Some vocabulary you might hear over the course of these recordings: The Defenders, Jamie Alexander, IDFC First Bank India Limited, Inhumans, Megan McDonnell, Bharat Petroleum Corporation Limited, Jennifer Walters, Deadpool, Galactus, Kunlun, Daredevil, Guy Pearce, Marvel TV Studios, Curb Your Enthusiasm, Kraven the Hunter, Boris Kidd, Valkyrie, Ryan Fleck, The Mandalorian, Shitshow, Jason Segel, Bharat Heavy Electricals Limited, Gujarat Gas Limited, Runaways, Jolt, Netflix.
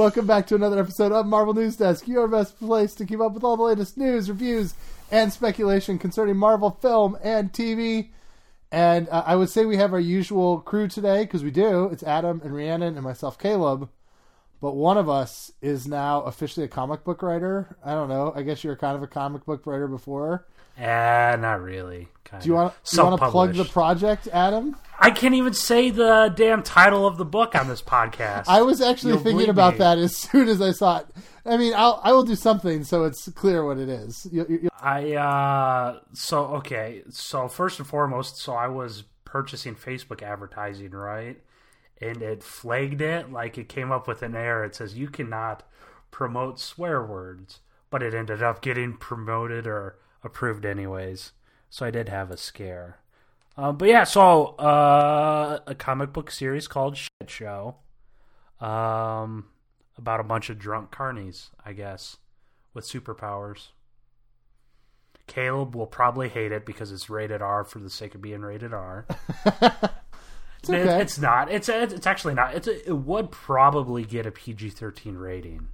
Welcome back to another episode of Marvel News Desk, your best place to keep up with all the latest news, reviews, and speculation concerning Marvel film and TV. And I would say we have our usual crew today, because we do. It's Adam and Rhiannon and myself, Caleb. But one of us is now officially a comic book writer. I don't know. I guess you were kind of a comic book writer before. Not really. Do you want to plug the project, Adam? I can't even say the damn title of the book on this podcast. I was actually thinking about that as soon as I saw it. I mean, I will do something so it's clear what it is. So first and foremost, I was purchasing Facebook advertising, right? And it flagged it, like it came up with an error. It says you cannot promote swear words, but it ended up getting promoted or approved anyways. So I did have a scare. A comic book series called Shitshow. About a bunch of drunk carnies, I guess, with superpowers. Caleb will probably hate it because it's rated R for the sake of being rated R. It's not. It's actually not. It would probably get a PG-13 rating.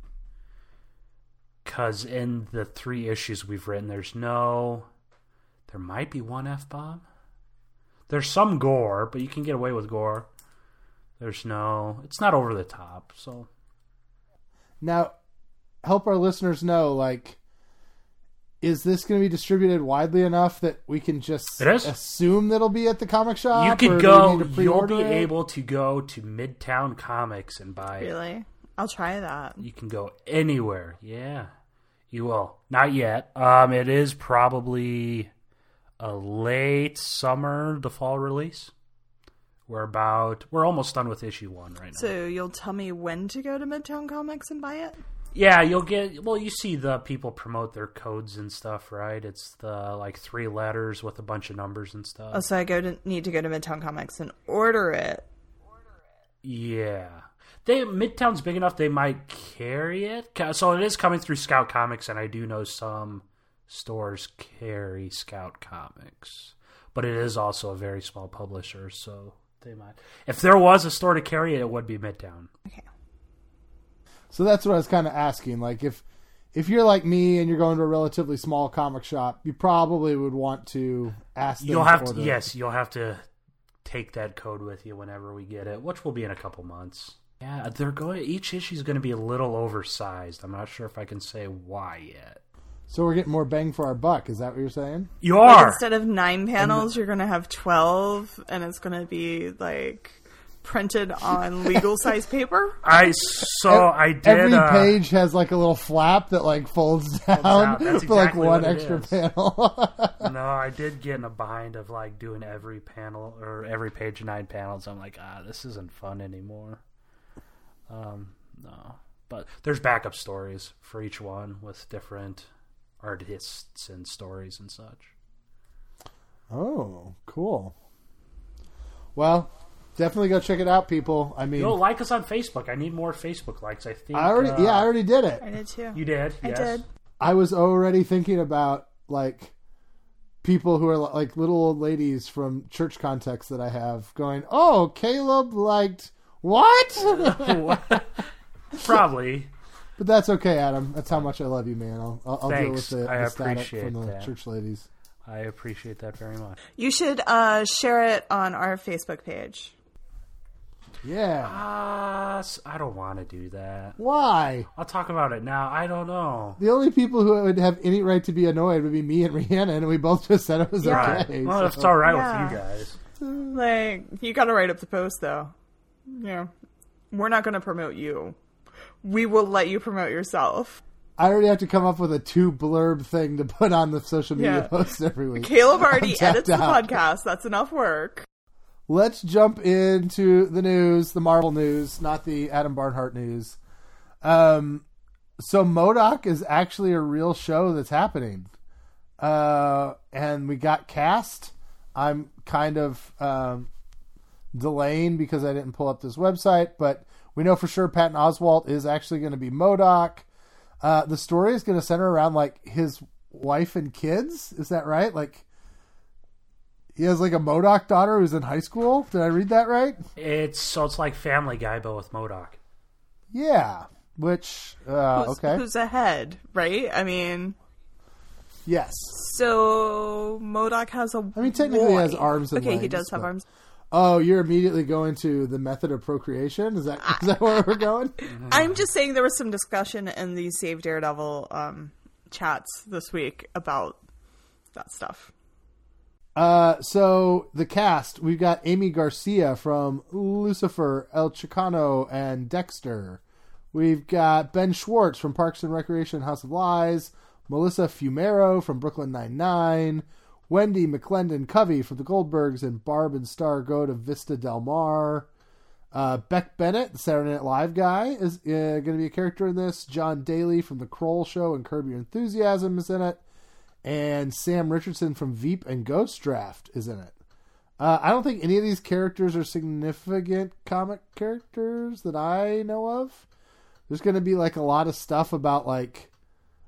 Because in the three issues we've written, there might be one F-bomb. There's some gore, but you can get away with gore. It's not over the top, so. Now, help our listeners know, is this going to be distributed widely enough that we can just assume that it'll be at the comic shop? You'll be able to go to Midtown Comics and buy it. Really? I'll try that. You can go anywhere. Yeah, you will. Not yet. It is probably a late summer, the fall release. We're almost done with issue one right now. So you'll tell me when to go to Midtown Comics and buy it? Yeah, you see the people promote their codes and stuff, right? It's the, 3 letters with a bunch of numbers and stuff. Oh, so I need to go to Midtown Comics and order it. Yeah. Midtown's big enough, they might carry it. So it is coming through Scout Comics, and I do know some stores carry Scout Comics. But it is also a very small publisher, so they might. If there was a store to carry it, it would be Midtown. Okay. So that's what I was kind of asking. If you're like me and you're going to a relatively small comic shop, you probably would want to ask them to order. Yes, you'll have to take that code with you whenever we get it, which will be in a couple months. Yeah, each issue is going to be a little oversized. I'm not sure if I can say why yet. So we're getting more bang for our buck. Is that what you're saying? You are. Instead of 9 panels, you're going to have 12, and it's going to be printed on legal size paper. Every page has a little flap that folds down for exactly one extra panel. No, I did get in a bind of doing every panel or every page 9 panels. I'm this isn't fun anymore. No, but there's backup stories for each one with different artists and stories and such. Oh, cool. Well. Definitely go check it out, people. I mean, like us on Facebook. I need more Facebook likes. I think I already did it. I did too. You did. Yes. I did. I was already thinking about people who are little old ladies from church contexts that I have going, "Oh, Caleb liked what?" Probably. But that's okay, Adam. That's how much I love you, man. I'll deal with the static from the church ladies. I appreciate that very much. You should share it on our Facebook page. Yeah. I don't want to do that. Why? I'll talk about it now. I don't know. The only people who would have any right to be annoyed would be me and Rhiannon, and we both just said it was okay. Well, if it's all right with you guys. You got to write up the post, though. Yeah. We're not going to promote you. We will let you promote yourself. I already have to come up with a 2-blurb thing to put on the social media posts every week. Caleb already edits the podcast. That's enough work. Let's jump into the news, the Marvel news, not the Adam Barnhart news. So MODOK is actually a real show that's happening. And we got cast. I'm kind of delaying because I didn't pull up this website. But we know for sure Patton Oswalt is actually going to be MODOK. The story is going to center around his wife and kids. Is that right? He has a MODOK daughter who's in high school. Did I read that right? It's Family Guy, but with MODOK. Yeah. Which, okay. Who's ahead, right? I mean... Yes. So, MODOK has a... I mean, technically he has arms and legs. Okay, he does have arms. Oh, you're immediately going to the method of procreation? Is that where we're going? I'm just saying there was some discussion in the Save Daredevil chats this week about that stuff. So, the cast, we've got Amy Garcia from Lucifer, El Chicano, and Dexter. We've got Ben Schwartz from Parks and Recreation, House of Lies. Melissa Fumero from Brooklyn Nine-Nine. Wendy McClendon-Covey from The Goldbergs. And Barb and Star go to Vista Del Mar. Beck Bennett, the Saturday Night Live guy, is going to be a character in this. John Daly from The Kroll Show and Curb Your Enthusiasm is in it. And Sam Richardson from Veep and Ghost Draft is in it. I don't think any of these characters are significant comic characters that I know of. There's going to be like a lot of stuff about like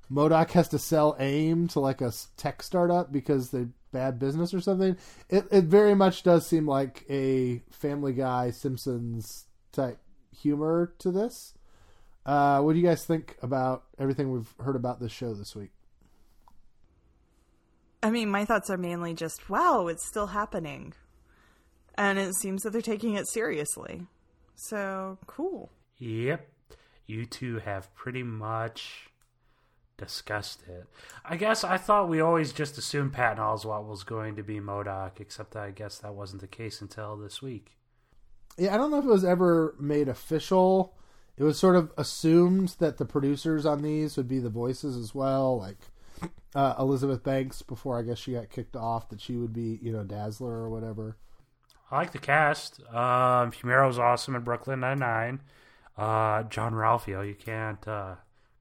MODOK has to sell AIM to like a tech startup because they're bad business or something. It very much does seem like a Family Guy, Simpsons type humor to this. What do you guys think about everything we've heard about this show this week? I mean, my thoughts are mainly just, wow, it's still happening. And it seems that they're taking it seriously. So, cool. Yep. You two have pretty much discussed it. I guess I thought we always just assumed Patton Oswalt was going to be MODOK, except I guess that wasn't the case until this week. Yeah, I don't know if it was ever made official. It was sort of assumed that the producers on these would be the voices as well, like... Elizabeth Banks, before I guess she got kicked off, that she would be, Dazzler or whatever. I like the cast. Fumero's awesome in Brooklyn Nine-Nine. John Ralphio, you can't go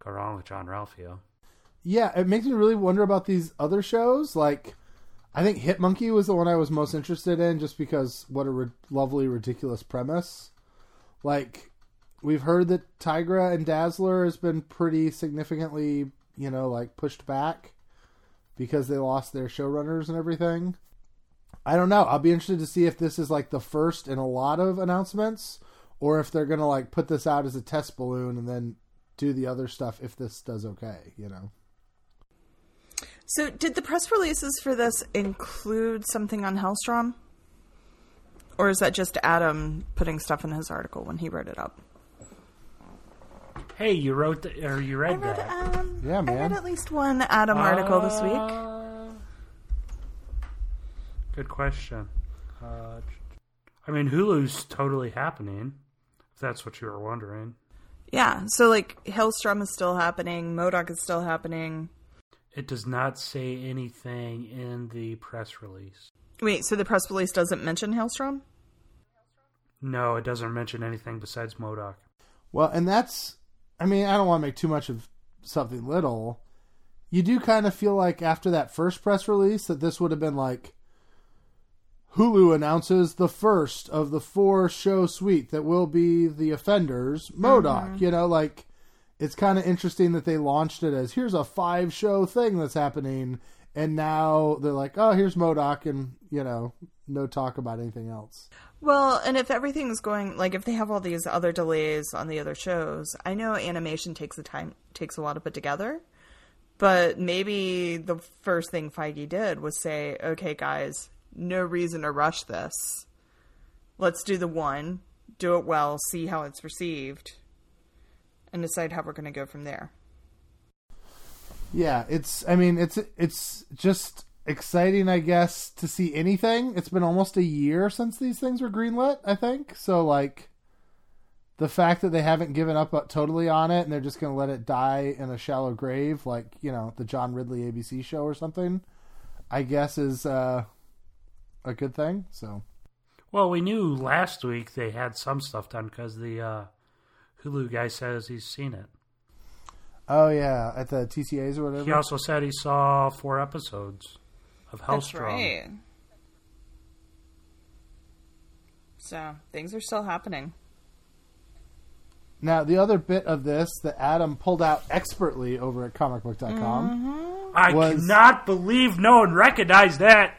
wrong with John Ralphio. Yeah, it makes me really wonder about these other shows. Like, I think Hit Monkey was the one I was most interested in, just because what a lovely, ridiculous premise. Like, we've heard that Tigra and Dazzler has been pretty significantly... pushed back because they lost their showrunners and everything. I don't know. I'll be interested to see if this is, the first in a lot of announcements or if they're going to, put this out as a test balloon and then do the other stuff if this does okay, So did the press releases for this include something on Hellstrom? Or is that just Adam putting stuff in his article when he wrote it up? Hey, you wrote or you read that? Yeah, man. I read at least one Adam article this week. Good question. I mean, Hulu's totally happening, if that's what you were wondering. Yeah, so Hellstrom is still happening. MODOK is still happening. It does not say anything in the press release. Wait, so the press release doesn't mention Hellstrom? No, it doesn't mention anything besides MODOK. Well, and that's... I mean, I don't want to make too much of something little. You do kind of feel like after that first press release that this would have been Hulu announces the first of the 4-show suite that will be The Offenders, MODOK. Mm-hmm. It's kind of interesting that they launched it as here's a 5-show thing that's happening. And now they're like, oh, here's MODOK and, no talk about anything else. Well, and if everything's going, if they have all these other delays on the other shows, I know animation takes a lot to put together, but maybe the first thing Feige did was say, okay, guys, no reason to rush this. Let's do the one, do it well, see how it's received, and decide how we're going to go from there. Yeah, it's just... exciting, I guess, to see anything. It's been almost a year since these things were greenlit, I think. So, the fact that they haven't given up totally on it and they're just going to let it die in a shallow grave, the John Ridley ABC show or something, I guess is a good thing. So, well, we knew last week they had some stuff done because the Hulu guy says he's seen it. Oh, yeah, at the TCAs or whatever. He also said he saw 4 episodes. Of Hellstrom. Right. So, things are still happening. Now, the other bit of this that Adam pulled out expertly over at comicbook.com. Mm-hmm. I cannot believe no one recognized that.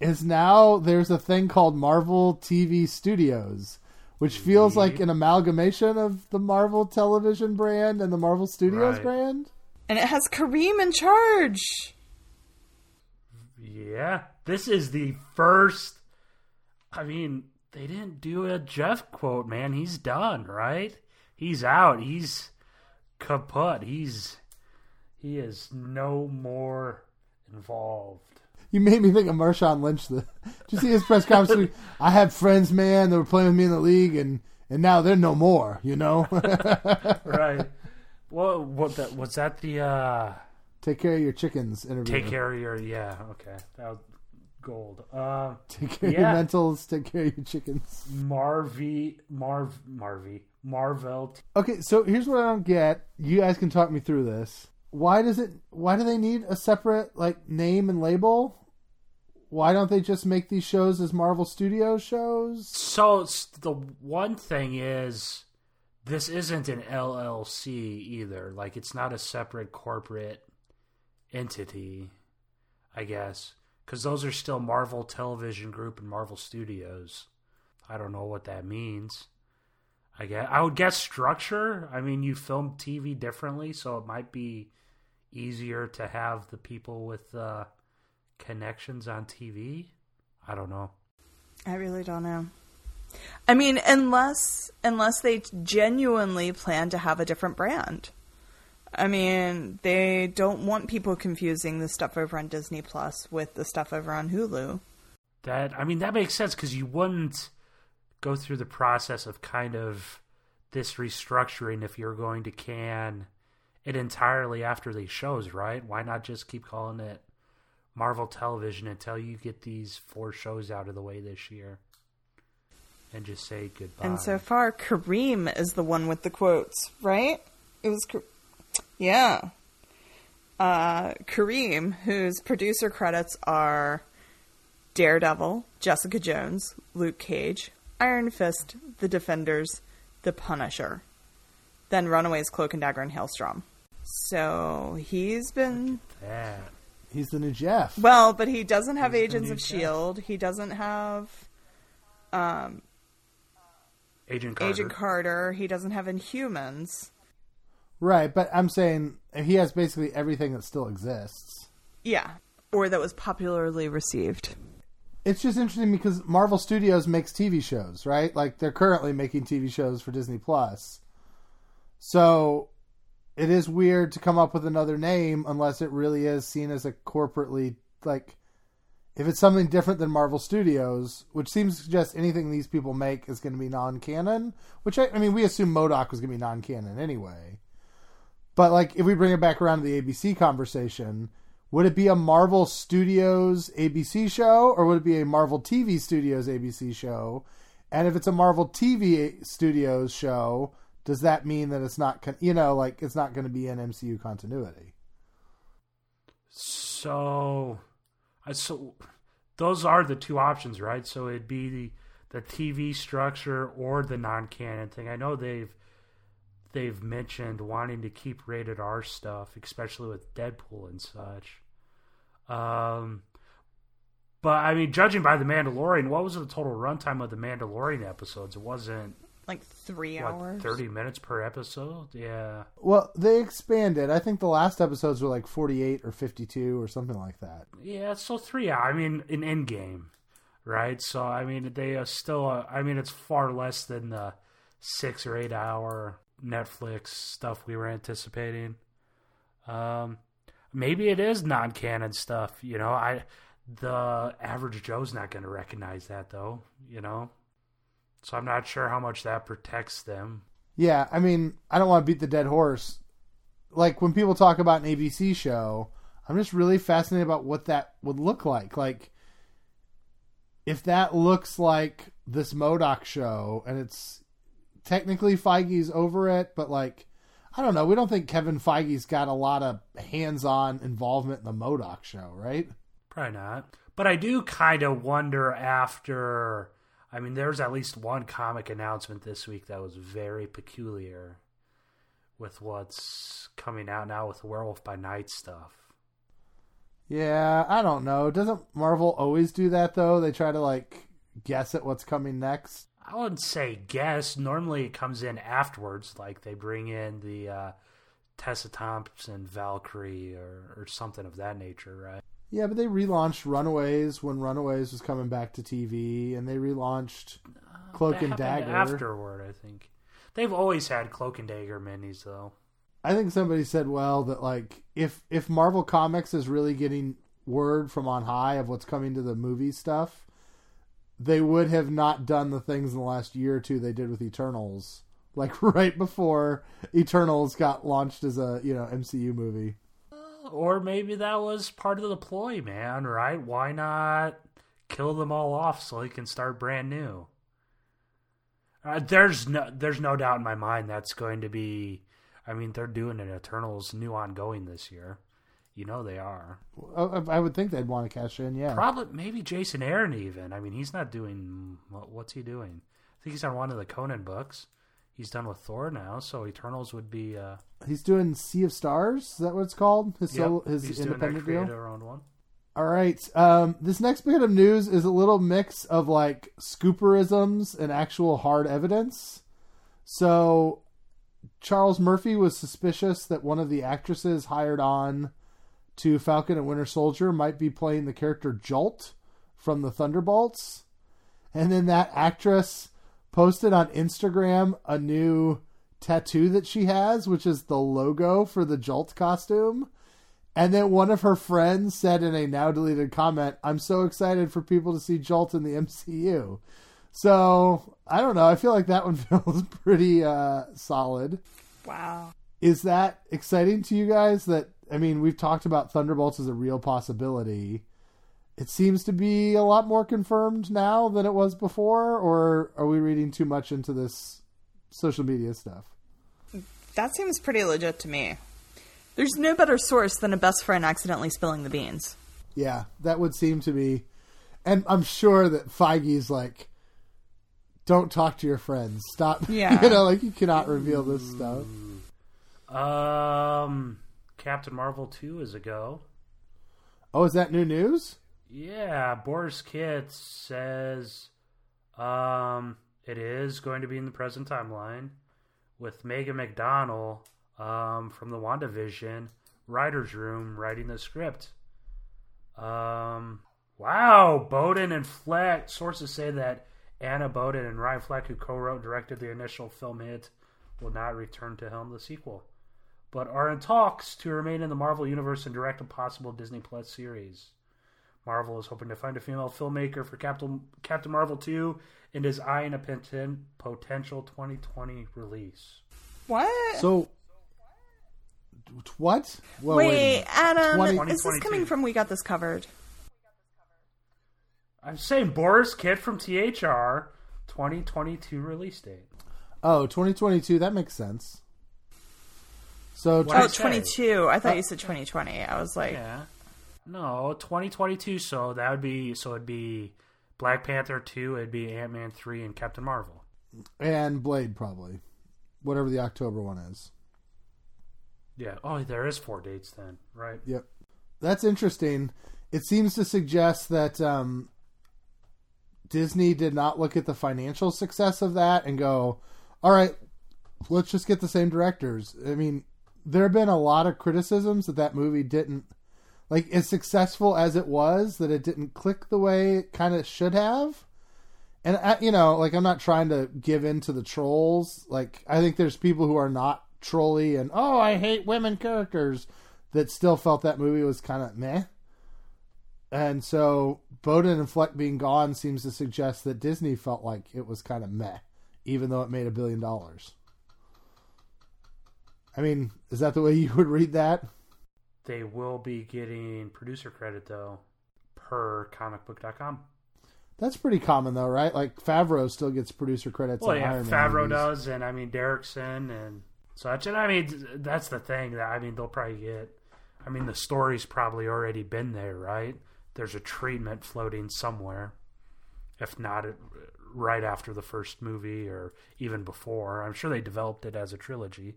Is now there's a thing called Marvel TV Studios, which feels like an amalgamation of the Marvel television brand and the Marvel Studios brand. And it has Kareem in charge. Yeah. This is the first... I mean, they didn't do a Jeff quote, man. He's done, right? He's out. He's kaput. He is no more involved. You made me think of Marshawn Lynch. Did you see his press conference? I had friends, man, that were playing with me in the league, and now they're no more, you know? Right. Well, was that the... Take care of your chickens interview. Take care of your... Yeah, okay. That was gold. Take care of your mentals. Take care of your chickens. Marvel. Okay, so here's what I don't get. You guys can talk me through this. Why do they need a separate name and label? Why don't they just make these shows as Marvel Studios shows? So the one thing is, this isn't an LLC either. It's not a separate corporate entity, I guess, because those are still Marvel Television Group and Marvel Studios. I don't know what that means. I would guess structure. I mean, you film TV differently, so it might be easier to have the people with connections on TV. I don't know. I really don't know. I mean, unless they genuinely plan to have a different brand. I mean, they don't want people confusing the stuff over on Disney Plus with the stuff over on Hulu. That makes sense, because you wouldn't go through the process of kind of this restructuring if you're going to can it entirely after these shows, right? Why not just keep calling it Marvel Television until you get these 4 shows out of the way this year and just say goodbye? And so far, Kareem is the one with the quotes, right? It was... Yeah. Kareem, whose producer credits are Daredevil, Jessica Jones, Luke Cage, Iron Fist, The Defenders, The Punisher, then Runaways, Cloak and Dagger, and Hellstrom. So he's been... He's the new Jeff. Well, but he doesn't have Agents of S.H.I.E.L.D. He doesn't have... Agent Carter. He doesn't have Inhumans. Right, but I'm saying he has basically everything that still exists. Yeah, or that was popularly received. It's just interesting because Marvel Studios makes TV shows, right? They're currently making TV shows for Disney+. So it is weird to come up with another name unless it really is seen as a corporately... if it's something different than Marvel Studios, which seems to suggest anything these people make is going to be non-canon, which, I mean, we assume MODOK was going to be non-canon anyway. But, if we bring it back around to the ABC conversation... Would it be a Marvel Studios ABC show, or would it be a Marvel TV Studios ABC show? And if it's a Marvel TV Studios show, does that mean that it's not, it's not going to be in MCU continuity? So those are the two options, right? So it'd be the TV structure or the non-canon thing. I know they've mentioned wanting to keep rated R stuff, especially with Deadpool and such. But I mean, judging by The Mandalorian, what was the total runtime of The Mandalorian episodes? It wasn't 3 hours, 30 minutes per episode. Yeah. Well, they expanded. I think the last episodes were 48 or 52 or something like that. Yeah, so 3 hours. I mean, in Endgame, right? So I mean, they are still. I mean, it's far less than the 6 or 8 hour Netflix stuff we were anticipating. Maybe it is non-canon stuff, the average Joe's not going to recognize that though, so I'm not sure how much that protects them. Yeah, I mean, I don't want to beat the dead horse. When people talk about an ABC show, I'm just really fascinated about what that would look like. If that looks like this MODOK show and it's technically Feige's over it, but I don't know. We don't think Kevin Feige's got a lot of hands-on involvement in the MODOK show, right? Probably not. But I do kind of wonder after... I mean, there's at least one comic announcement this week that was very peculiar with what's coming out now with the Werewolf by Night stuff. Yeah, I don't know. Doesn't Marvel always do that, though? They try to, guess at what's coming next? I wouldn't say guest. Normally it comes in afterwards, like they bring in the Tessa Thompson Valkyrie or something of that nature, right? Yeah, but they relaunched Runaways when Runaways was coming back to TV, and they relaunched Cloak and Dagger. Afterward, I think. They've always had Cloak and Dagger minis, though. I think somebody said, well, that like if Marvel Comics is really getting word from on high of what's coming to the movie stuff, they would have not done the things in the last year or two they did with Eternals. Like right before Eternals got launched as a, you know, MCU movie. Or maybe that was part of the ploy, man, right? Why not kill them all off so they can start brand new? There's no doubt in my mind that's going to be... I mean, they're doing an Eternals new ongoing this year. You know they are. I would think they'd want to cash in, yeah. Probably, maybe Jason Aaron even. I mean, he's not doing... What's he doing? I think he's on one of the Conan books. He's done with Thor now, so Eternals would be... He's doing Sea of Stars? Is that what it's called? His independent deal? One. All right. This next bit of news is a little mix of, like, scooperisms and actual hard evidence. So, Charles Murphy was suspicious that one of the actresses hired on to Falcon and Winter Soldier might be playing the character Jolt from the Thunderbolts. And then that actress posted on Instagram a new tattoo that she has, which is the logo for the Jolt costume. And then one of her friends said in a now deleted comment, "I'm so excited for people to see Jolt in the MCU." So I don't know. I feel like that one feels pretty solid. Wow. Is that exciting to you guys? That, I mean, we've talked about Thunderbolts as a real possibility. It seems to be a lot more confirmed now than it was before, or are we reading too much into this social media stuff? That seems pretty legit to me. There's no better source than a best friend accidentally spilling the beans. Yeah, that would seem to be. And I'm sure that Feige's like, don't talk to your friends. Stop. Yeah. You know, like, you cannot reveal this stuff. Captain Marvel 2 is a go. Oh, is that new news? Yeah, Boris Kidd says it is going to be in the present timeline with Megan McDonnell from the WandaVision writer's room writing the script. Wow, Bowden and Fleck. Sources say that Anna Bowden and Ryan Fleck, who co-wrote and directed the initial film hit, will not return to helm the sequel, but are in talks to remain in the Marvel Universe and direct a possible Disney+ series. Marvel is hoping to find a female filmmaker for Captain Marvel 2 and is eyeing a potential 2020 release. What? So, what? Well, wait, Adam, is this coming from We Got This Covered? I'm saying Boris Kidd from THR, 2022 release date. Oh, 2022, that makes sense. So, oh, 22. I thought you said 2020. I was like... Yeah. No, 2022, so that would be... So it'd be Black Panther 2, it'd be Ant-Man 3, and Captain Marvel. And Blade, probably. Whatever the October one is. Yeah. Oh, there is 4 dates then, right? Yep. That's interesting. It seems to suggest that Disney did not look at the financial success of that and go, all right, let's just get the same directors. I mean, there have been a lot of criticisms that that movie didn't... Like, as successful as it was, that it didn't click the way it kind of should have. And, you know, like, I'm not trying to give in to the trolls. Like, I think there's people who are not trolly and, oh, I hate women characters, that still felt that movie was kind of meh. And so Bowden and Fleck being gone seems to suggest that Disney felt like it was kind of meh, even though it made $1 billion. I mean, is that the way you would read that? They will be getting producer credit, though, per comicbook.com. That's pretty common, though, right? Like, Favreau still gets producer credits. Well, yeah, Favreau does, and, I mean, Derrickson and such. And, I mean, that's the thing. That, I mean, they'll probably get... I mean, the story's probably already been there, right? There's a treatment floating somewhere. If not, right after the first movie or even before. I'm sure they developed it as a trilogy.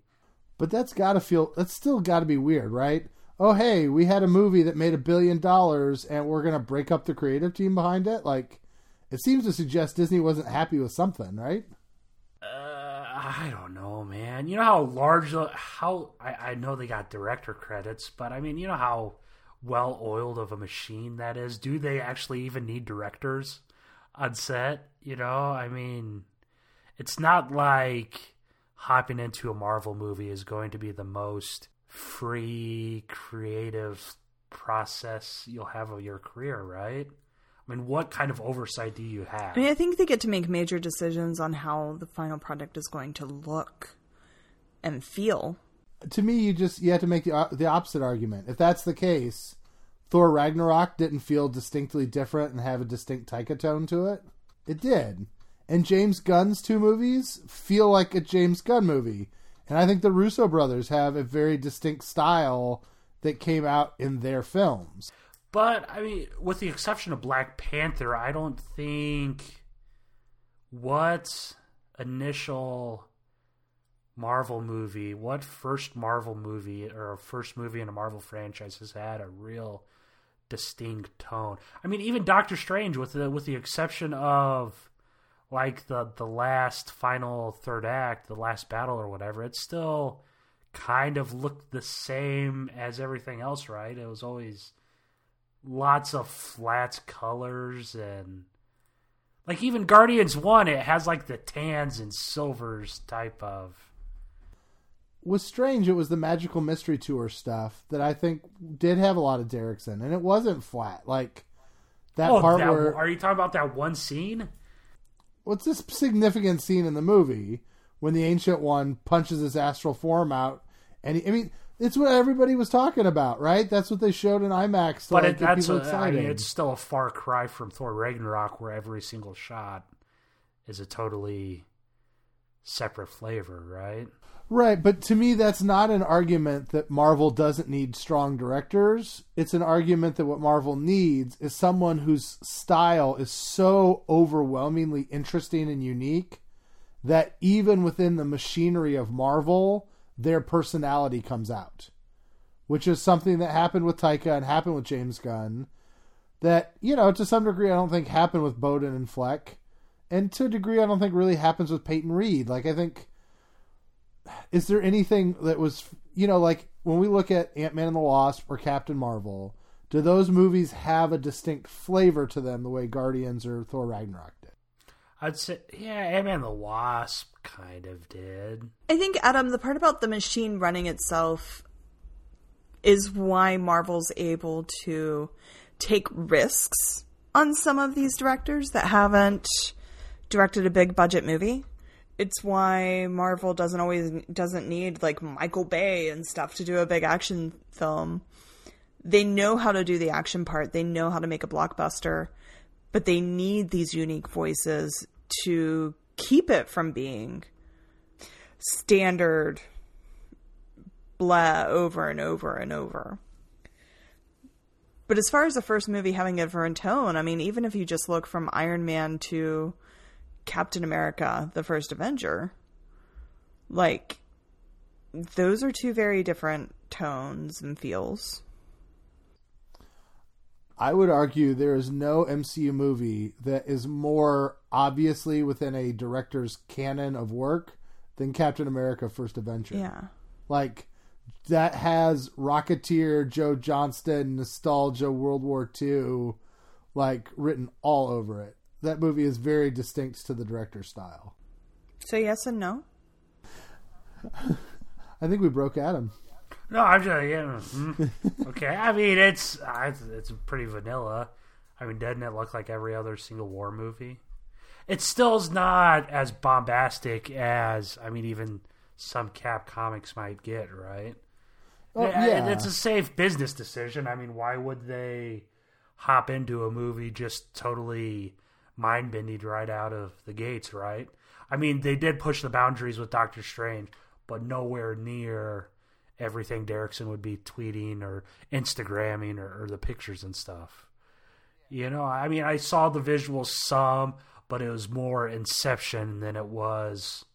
But that's got to feel... That's still got to be weird, right? Oh, hey, we had a movie that made $1 billion and we're going to break up the creative team behind it. Like, It seems to suggest Disney wasn't happy with something, right? I don't know, man. You know how large... I know they got director credits, but I mean, you know how well-oiled of a machine that is? Do they actually even need directors on set? You know, I mean, it's not like hopping into a Marvel movie is going to be the most free, creative process you'll have of your career, right? I mean, what kind of oversight do you have? I mean, I think they get to make major decisions on how the final product is going to look and feel. To me, you have to make the opposite argument. If that's the case, Thor Ragnarok didn't feel distinctly different and have a distinct Taika tone to it. It did. And James Gunn's two movies feel like a James Gunn movie. And I think the Russo brothers have a very distinct style that came out in their films. But, I mean, with the exception of Black Panther, I don't think what initial Marvel movie, what first Marvel movie or first movie in a Marvel franchise has had a real distinct tone. I mean, even Doctor Strange, with the exception of like the last final third act, the last battle or whatever, it still kind of looked the same as everything else, right? It was always lots of flat colors, and like even Guardians 1, it has like the tans and silvers type of. Was Strange, it was the Magical Mystery Tour stuff that I think did have a lot of Derrickson, and it wasn't flat. Like that part where are you talking about that one scene? Well, it's this significant scene in the movie when the Ancient One punches his astral form out, and I mean, it's what everybody was talking about, right? That's what they showed in IMAX. But I mean, it's still a far cry from Thor Ragnarok, where every single shot is a totally separate flavor, right? Right, but to me, that's not an argument that Marvel doesn't need strong directors. It's an argument that what Marvel needs is someone whose style is so overwhelmingly interesting and unique that even within the machinery of Marvel, their personality comes out, which is something that happened with Taika and happened with James Gunn that, you know, to some degree, I don't think happened with Bowden and Fleck, and to a degree, I don't think really happens with Peyton Reed. Like, I think, is there anything that was, you know, like when we look at Ant-Man and the Wasp or Captain Marvel, do those movies have a distinct flavor to them the way Guardians or Thor Ragnarok did? I'd say, yeah, Ant-Man and the Wasp kind of did. I think, Adam, the part about the machine running itself is why Marvel's able to take risks on some of these directors that haven't directed a big budget movie. It's why Marvel doesn't need like Michael Bay and stuff to do a big action film. They know how to do the action part. They know how to make a blockbuster, but they need these unique voices to keep it from being standard blah over and over and over. But as far as the first movie having a different tone, I mean, even if you just look from Iron Man to Captain America, the First Avenger, like, those are two very different tones and feels. I would argue there is no MCU movie that is more obviously within a director's canon of work than Captain America First Adventure. Yeah. Like, that has Rocketeer, Joe Johnston, nostalgia, World War II, like, written all over it. That movie is very distinct to the director's style. So yes and no? I think we broke Adam. No, I'm just, okay. I mean, it's pretty vanilla. I mean, doesn't it look like every other single war movie? It still is not as bombastic as, I mean, even some Cap Comics might get, right? Oh, yeah. It's a safe business decision. I mean, why would they hop into a movie just totally mind-bending right out of the gates, right? I mean, they did push the boundaries with Doctor Strange, but nowhere near everything Derrickson would be tweeting or Instagramming or the pictures and stuff. You know, I mean, I saw the visuals some, but it was more Inception than it was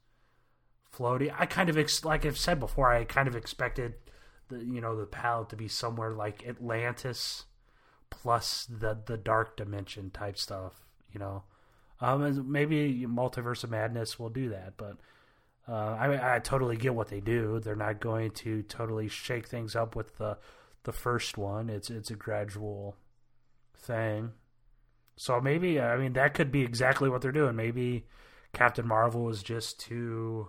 floaty. I kind of, like I've said before, I kind of expected the palette to be somewhere like Atlantis plus the dark dimension type stuff, you know, Maybe Multiverse of Madness will do that, but I totally get what they do. They're not going to totally shake things up with the first one. It's a gradual thing. So maybe, I mean, that could be exactly what they're doing. Maybe Captain Marvel is just too...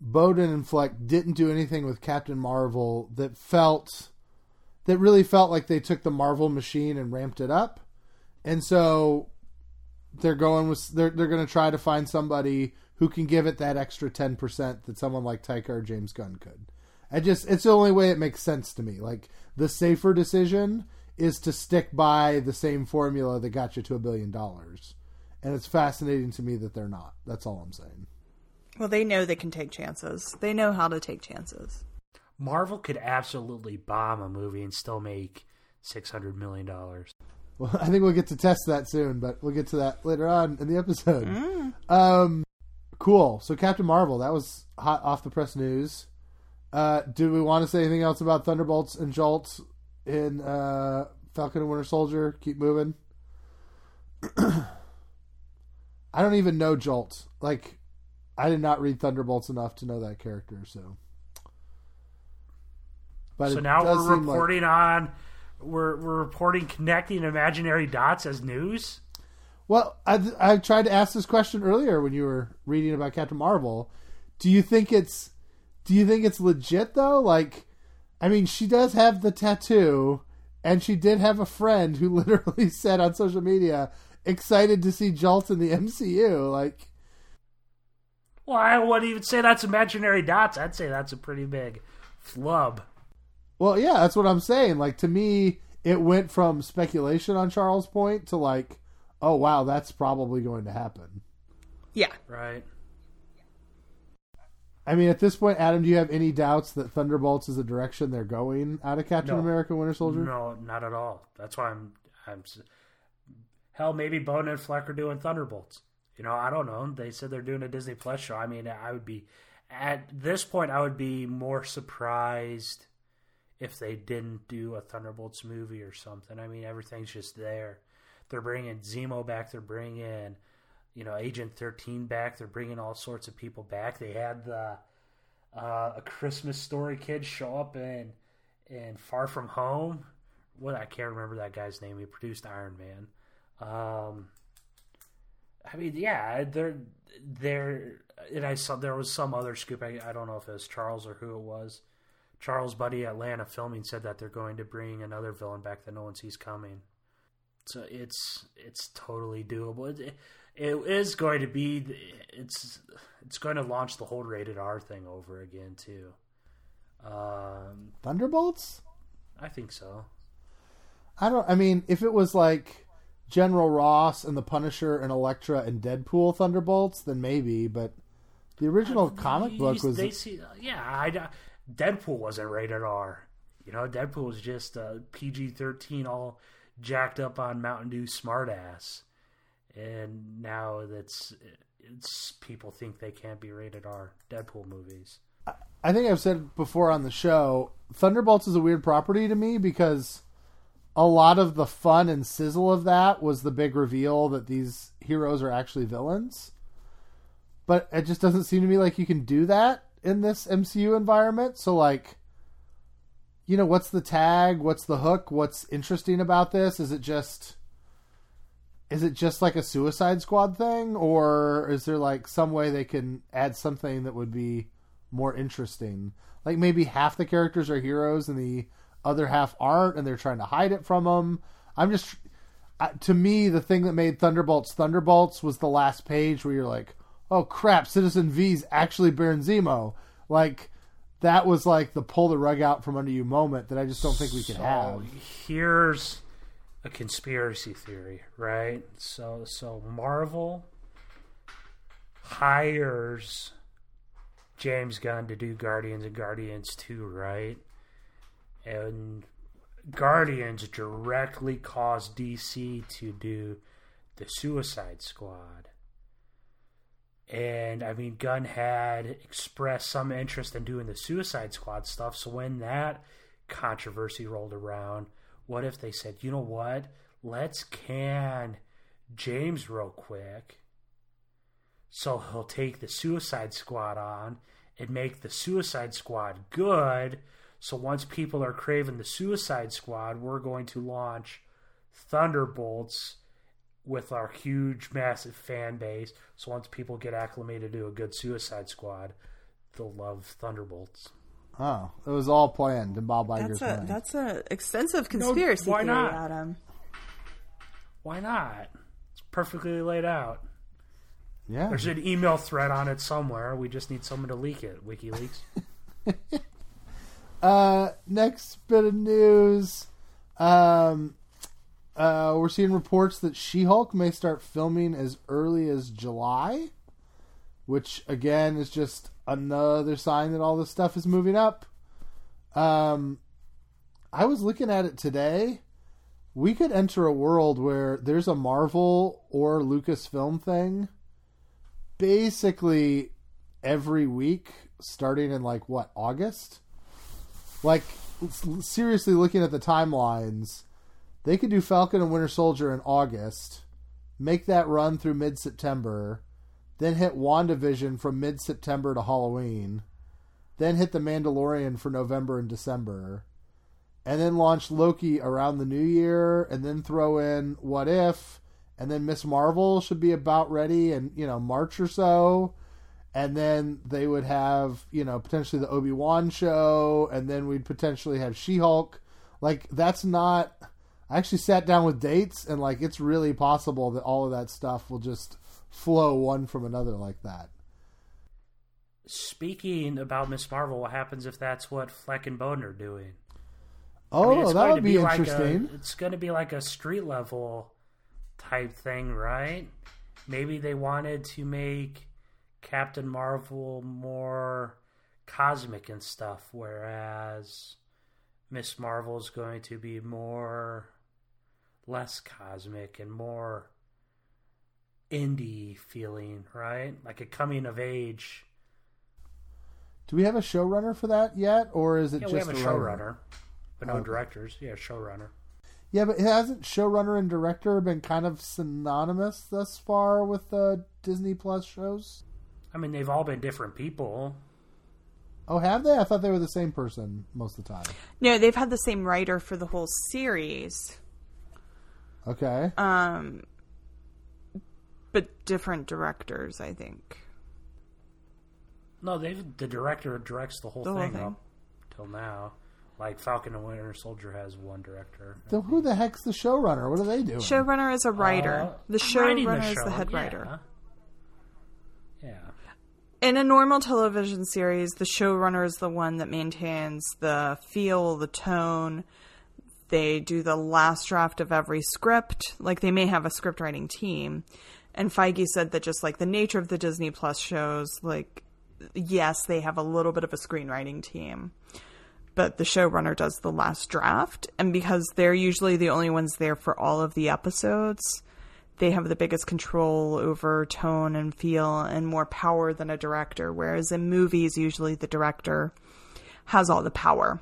Bowden and Fleck didn't do anything with Captain Marvel that really felt like they took the Marvel machine and ramped it up. And so they're going to try to find somebody who can give it that extra 10% that someone like Taika or James Gunn could. It's the only way it makes sense to me. Like, the safer decision is to stick by the same formula that got you to $1 billion. And it's fascinating to me that they're not. That's all I'm saying. Well, they know they can take chances. They know how to take chances. Marvel could absolutely bomb a movie and still make $600 million. Well, I think we'll get to test that soon, but we'll get to that later on in the episode. Mm. Cool. So Captain Marvel, that was hot off the press news. Do we want to say anything else about Thunderbolts and Jolt in Falcon and Winter Soldier? Keep moving. I don't even know Jolt. Like... I did not read Thunderbolts enough to know that character, so. But so now we're reporting like... we're reporting connecting imaginary dots as news? Well, I tried to ask this question earlier when you were reading about Captain Marvel. Do you think it's legit though? Like, I mean, she does have the tattoo, and she did have a friend who literally said on social media, "Excited to see Jolt in the MCU." Like. Well, I wouldn't even say that's imaginary dots. I'd say that's a pretty big flub. Well, yeah, that's what I'm saying. Like, to me, it went from speculation on Charles' point to like, oh, wow, that's probably going to happen. Yeah. Right. I mean, at this point, Adam, do you have any doubts that Thunderbolts is the direction they're going out of Captain America Winter Soldier? No, not at all. That's why I'm hell, maybe Bone and Fleck are doing Thunderbolts. You know, I don't know. They said they're doing a Disney+ show. I mean, at this point, I would be more surprised if they didn't do a Thunderbolts movie or something. I mean, everything's just there. They're bringing Zemo back. They're bringing, Agent 13 back. They're bringing all sorts of people back. They had the A Christmas Story kid show up in Far From Home. What? I can't remember that guy's name. He produced Iron Man. I mean, yeah, they're and I saw there was some other scoop. I don't know if it was Charles or who it was. Charles' buddy Atlanta Filming said that they're going to bring another villain back that no one sees coming. So it's totally doable. It is going to be it's going to launch the whole rated R thing over again too. Thunderbolts? I think so. I mean, if it was like General Ross and the Punisher and Elektra and Deadpool Thunderbolts, then maybe, but the original comic book was... Deadpool wasn't rated R. Deadpool was just a PG-13 all jacked up on Mountain Dew smartass. And now it's people think they can't be rated R, Deadpool movies. I think I've said before on the show, Thunderbolts is a weird property to me because... a lot of the fun and sizzle of that was the big reveal that these heroes are actually villains. But it just doesn't seem to me like you can do that in this MCU environment. So like, what's the tag? What's the hook? What's interesting about this? Is it just like a Suicide Squad thing? Or is there like some way they can add something that would be more interesting? Like maybe half the characters are heroes and the other half aren't, and they're trying to hide it from them. To me, the thing that made Thunderbolts was the last page where you're like, oh crap, Citizen V's actually Baron Zemo. Like, that was like the pull the rug out from under you moment that I just don't think we can have. Here's a conspiracy theory, right? So Marvel hires James Gunn to do Guardians and Guardians 2, right? And Guardians directly caused DC to do the Suicide Squad. And, I mean, Gunn had expressed some interest in doing the Suicide Squad stuff. So when that controversy rolled around, what if they said, you know what? Let's can James real quick, so he'll take the Suicide Squad on and make the Suicide Squad good. So once people are craving the Suicide Squad, we're going to launch Thunderbolts with our huge, massive fan base. So once people get acclimated to a good Suicide Squad, they'll love Thunderbolts. Oh, it was all planned in Bob Iger's mind. That's an extensive conspiracy theory, Adam. Why not? It's perfectly laid out. Yeah. There's an email thread on it somewhere. We just need someone to leak it. WikiLeaks. Next bit of news. We're seeing reports that She-Hulk may start filming as early as July, which, again, is just another sign that all this stuff is moving up. I was looking at it today. We could enter a world where there's a Marvel or Lucasfilm thing basically every week, starting in, like, what, August? Like, seriously looking at the timelines, they could do Falcon and Winter Soldier in August, make that run through mid-September, then hit WandaVision from mid-September to Halloween, then hit The Mandalorian for November and December, and then launch Loki around the new year, and then throw in What If, and then Miss Marvel should be about ready in, March or so, and then they would have, potentially the Obi-Wan show, and then we'd potentially have She-Hulk. Like, that's not... I actually sat down with dates, and it's really possible that all of that stuff will just flow one from another like that. Speaking about Miss Marvel, what happens if that's what Fleck and Bowden are doing? Oh, that would be interesting. It's going to be like a street level type thing, right? Maybe they wanted to make Captain Marvel more cosmic and stuff, whereas Miss Marvel is going to be less cosmic and more indie feeling, right? Like a coming of age. Do we have a showrunner for that yet, or is it just we have a showrunner? But no directors. Yeah, showrunner. Yeah, but hasn't showrunner and director been kind of synonymous thus far with the Disney Plus shows? I mean, they've all been different people. Oh, have they? I thought they were the same person most of the time. No, they've had the same writer for the whole series. Okay. But different directors, I think. No, the director directs the whole thing up till now. Like Falcon and Winter Soldier has one director. So who the heck's the showrunner? What are they doing? Showrunner is a writer. The showrunner is the head writer. Yeah. In a normal television series, the showrunner is the one that maintains the feel, the tone. They do the last draft of every script. Like, they may have a script writing team. And Feige said that just like the nature of the Disney Plus shows, like, yes, they have a little bit of a screenwriting team, but the showrunner does the last draft. And because they're usually the only ones there for all of the episodes, they have the biggest control over tone and feel and more power than a director. Whereas in movies, usually the director has all the power,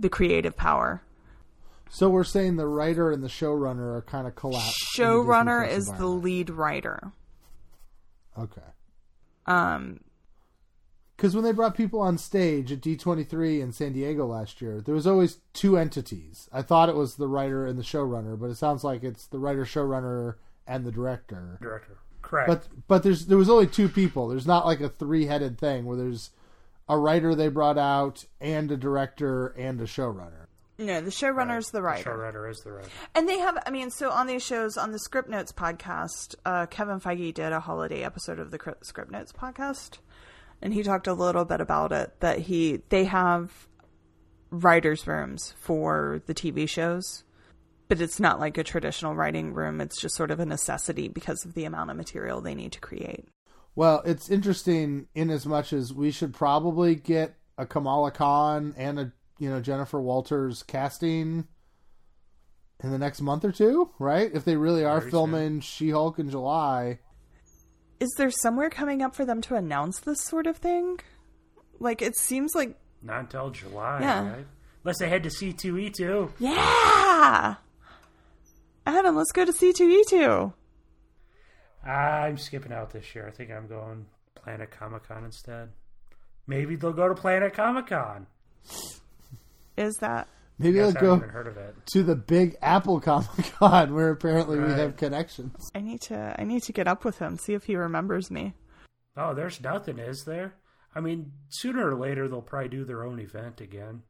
the creative power. So we're saying the writer and the showrunner are kind of collapsed. Showrunner is the lead writer. Okay. Because when they brought people on stage at D23 in San Diego last year, there was always two entities. I thought it was the writer and the showrunner, but it sounds like it's the writer, showrunner, and the director. Director, correct. But there was only two people. There's not like a three-headed thing where there's a writer they brought out and a director and a showrunner. No, the showrunner is the writer. The showrunner is the writer. And they have, so on these shows, on the Script Notes podcast, Kevin Feige did a holiday episode of the Script Notes podcast. And he talked a little bit about it, that they have writers' rooms for the TV shows, but it's not like a traditional writing room. It's just sort of a necessity because of the amount of material they need to create. Well, it's interesting in as much as we should probably get a Kamala Khan and a Jennifer Walters casting in the next month or two, right? If they really are filming She-Hulk in July. Is there somewhere coming up for them to announce this sort of thing? Like, it seems like... Not until July, right? Unless they head to C2E2. Yeah! Adam, let's go to C2E2. I'm skipping out this year. I think I'm going Planet Comic-Con instead. Maybe they'll go to Planet Comic-Con. Is that... Maybe I'll go to the Big Apple Comic-Con where apparently we have connections. I need to get up with him, see if he remembers me. Oh, there's nothing, is there? I mean, sooner or later they'll probably do their own event again.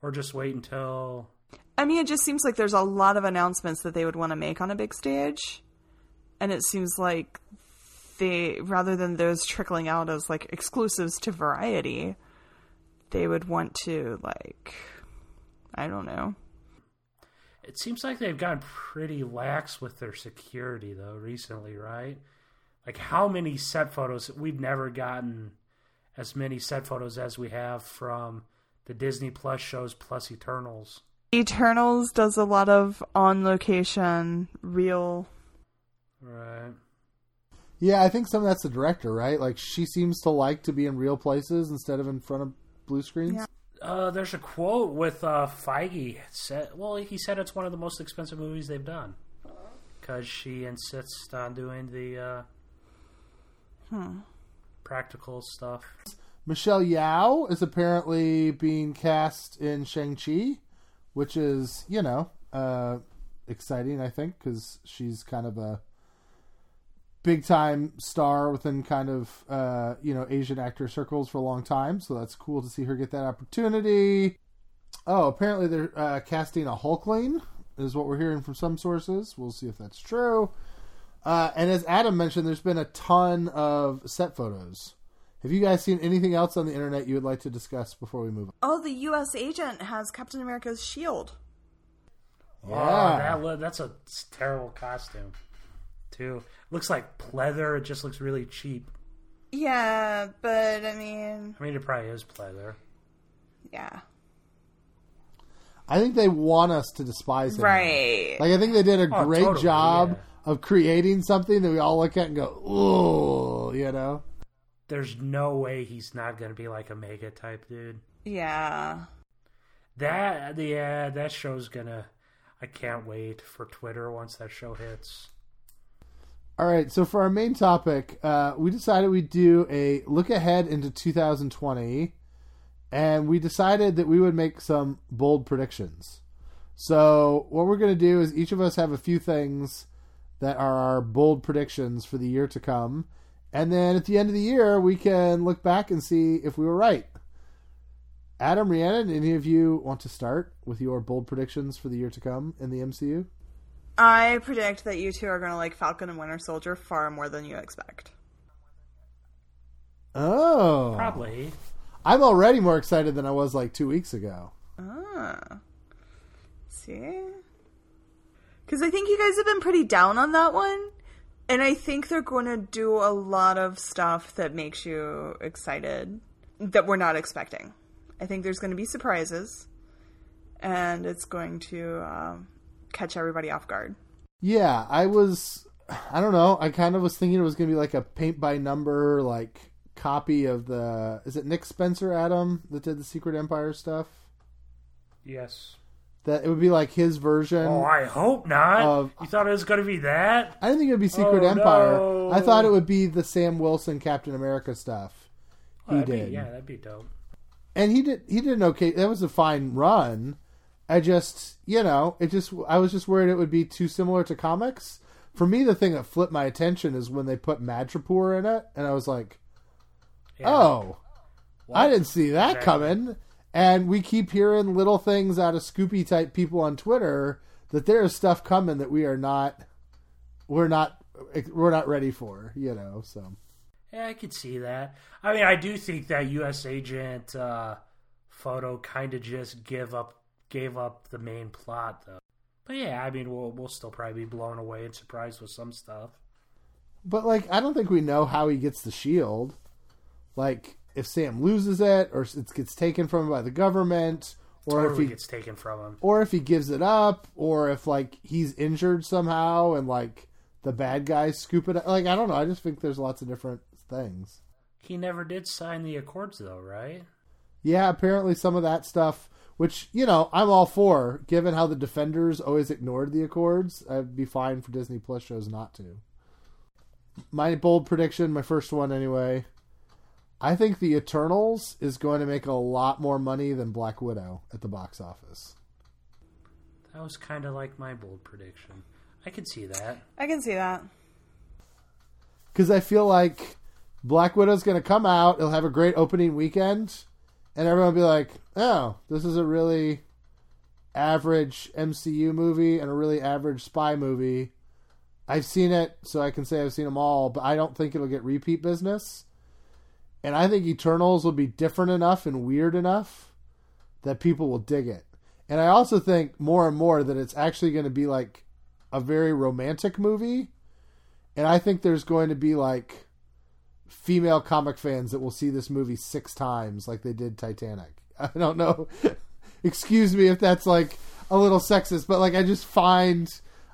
Or just wait until... I mean, it just seems like there's a lot of announcements that they would want to make on a big stage. And it seems like they, rather than those trickling out as like exclusives to Variety... They would want to, like, I don't know. It seems like they've gotten pretty lax with their security, though, recently, right? Like, how many set photos? We've never gotten as many set photos as we have from the Disney Plus shows plus Eternals. Eternals does a lot of on-location, real... Right. Yeah, I think some of that's the director, right? Like, she seems to like to be in real places instead of in front of blue screens. Yeah. There's a quote with Feige. He said it's one of the most expensive movies they've done because she insists on doing the practical stuff. Michelle Yao is apparently being cast in Shang-Chi, which is, you know, exciting, I think, because she's kind of a big-time star within kind of, Asian actor circles for a long time. So that's cool to see her get that opportunity. Oh, apparently they're casting a Hulkling is what we're hearing from some sources. We'll see if that's true. And as Adam mentioned, there's been a ton of set photos. Have you guys seen anything else on the internet you would like to discuss before we move on? Oh, the U.S. agent has Captain America's shield. Yeah. Oh, that's a terrible costume. Too. Looks like pleather. It just looks really cheap. Yeah, but I mean, it probably is pleather. Yeah. I think they want us to despise him. Right. Like, I think they did a great job of creating something that we all look at and go, ooh, you know? There's no way he's not going to be like a mega type dude. Yeah. That show's gonna... I can't wait for Twitter once that show hits. All right, so for our main topic, we decided we'd do a look ahead into 2020, and we decided that we would make some bold predictions. So what we're going to do is each of us have a few things that are our bold predictions for the year to come, and then at the end of the year, we can look back and see if we were right. Adam, Rhiannon, any of you want to start with your bold predictions for the year to come in the MCU? I predict that you two are going to like Falcon and Winter Soldier far more than you expect. Oh. Probably. I'm already more excited than I was like 2 weeks ago. Ah. See? Because I think you guys have been pretty down on that one. And I think they're going to do a lot of stuff that makes you excited that we're not expecting. I think there's going to be surprises. And it's going to... catch everybody off guard. Yeah, I kind of was thinking it was going to be like a paint by number, like copy of the, is it Nick Spencer, Adam, that did the Secret Empire stuff? Yes. That it would be like his version. Oh, I hope not. You thought it was going to be that? I didn't think it would be Secret Empire. No. I thought it would be the Sam Wilson Captain America stuff. That'd be dope. And he did an okay, that was a fine run. I was just worried it would be too similar to comics. For me, the thing that flipped my attention is when they put Madripoor in it, and I was like, what? I didn't see that coming. And we keep hearing little things out of Scoopy-type people on Twitter that there is stuff coming that we're not ready for, you know, so. Yeah, I could see that. I mean, I do think that U.S. agent photo kind of just gave up the main plot, though. But yeah, I mean, we'll still probably be blown away and surprised with some stuff. But, like, I don't think we know how he gets the shield. Like, if Sam loses it, or it gets taken from him by the government, or if he gives it up, or if, like, he's injured somehow, and, like, the bad guys scoop it up. Like, I don't know, I just think there's lots of different things. He never did sign the Accords, though, right? Yeah, apparently some of that stuff... which, you know, I'm all for, given how the Defenders always ignored the Accords. I'd be fine for Disney Plus shows not to. My bold prediction, my first one anyway, I think the Eternals is going to make a lot more money than Black Widow at the box office. That was kind of like my bold prediction. I can see that. I can see that. Because I feel like Black Widow's going to come out, it'll have a great opening weekend, and everyone will be like, oh, this is a really average MCU movie and a really average spy movie. I've seen it, so I can say I've seen them all, but I don't think it'll get repeat business. And I think Eternals will be different enough and weird enough that people will dig it. And I also think more and more that it's actually going to be like a very romantic movie. And I think there's going to be like female comic fans that will see this movie 6 times like they did Titanic. I don't know. Excuse me if that's like a little sexist, but like I just find...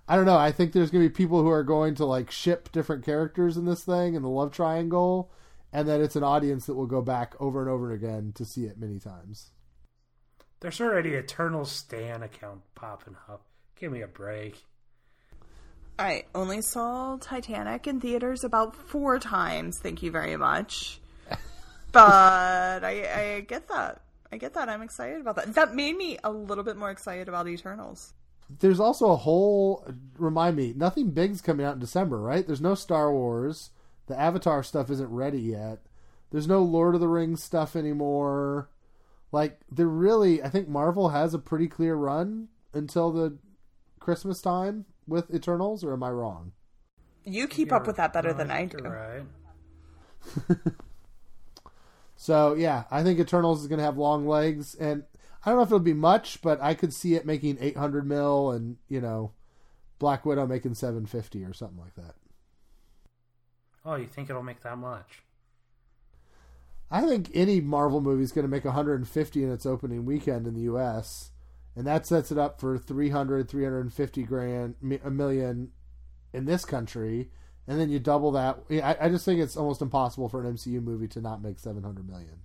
I don't know. I think there's going to be people who are going to like ship different characters in this thing and the love triangle, and that it's an audience that will go back over and over again to see it many times. There's already Eternal Stan account popping up. Give me a break. I only saw Titanic in theaters about 4 times. Thank you very much. But I get that. I get that. I'm excited about that. That made me a little bit more excited about Eternals. There's also a whole, remind me, nothing big's coming out in December, right? There's no Star Wars. The Avatar stuff isn't ready yet. There's no Lord of the Rings stuff anymore. Like, they're really, I think Marvel has a pretty clear run until the Christmas time with Eternals, or am I wrong? You keep up with that better than I do. Right. So, yeah, I think Eternals is going to have long legs, and I don't know if it'll be much, but I could see it making 800 mil and, you know, Black Widow making 750 or something like that. Oh, you think it'll make that much? I think any Marvel movie is going to make 150 in its opening weekend in the U.S., and that sets it up for 300, 350 grand, a million in this country, and then you double that. I just think it's almost impossible for an MCU movie to not make 700 million.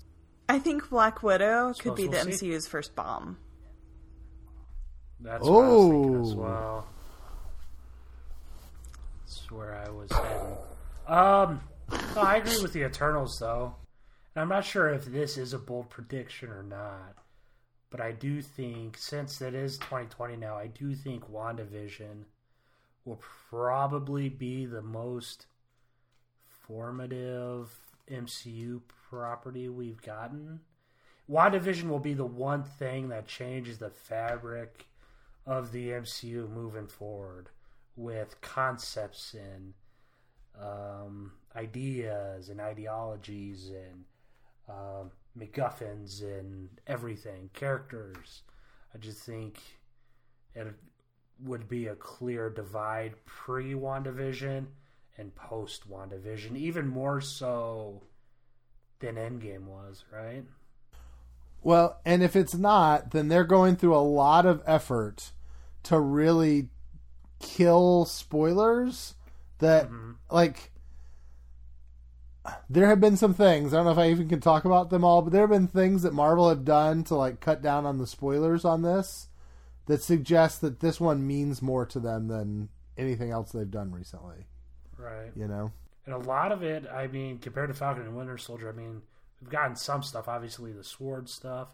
I think Black Widow could be the MCU's first bomb. That's what I was thinking as well. That's where I was heading. No, I agree with the Eternals, though. And I'm not sure if this is a bold prediction or not. But I do think, since that is 2020 now, I do think WandaVision will probably be the most formative MCU property we've gotten. WandaVision will be the one thing that changes the fabric of the MCU moving forward, with concepts and ideas and ideologies and MacGuffins and everything, characters. I just think it would be a clear divide pre-WandaVision and post-WandaVision, even more so than Endgame was, right? Well, and if it's not, then they're going through a lot of effort to really kill spoilers that, like, there have been some things, I don't know if I even can talk about them all, but there have been things that Marvel have done to, like, cut down on the spoilers on this that suggest that this one means more to them than anything else they've done recently. Right. You know? And a lot of it, I mean, compared to Falcon and Winter Soldier, I mean, we've gotten some stuff, obviously, the sword stuff.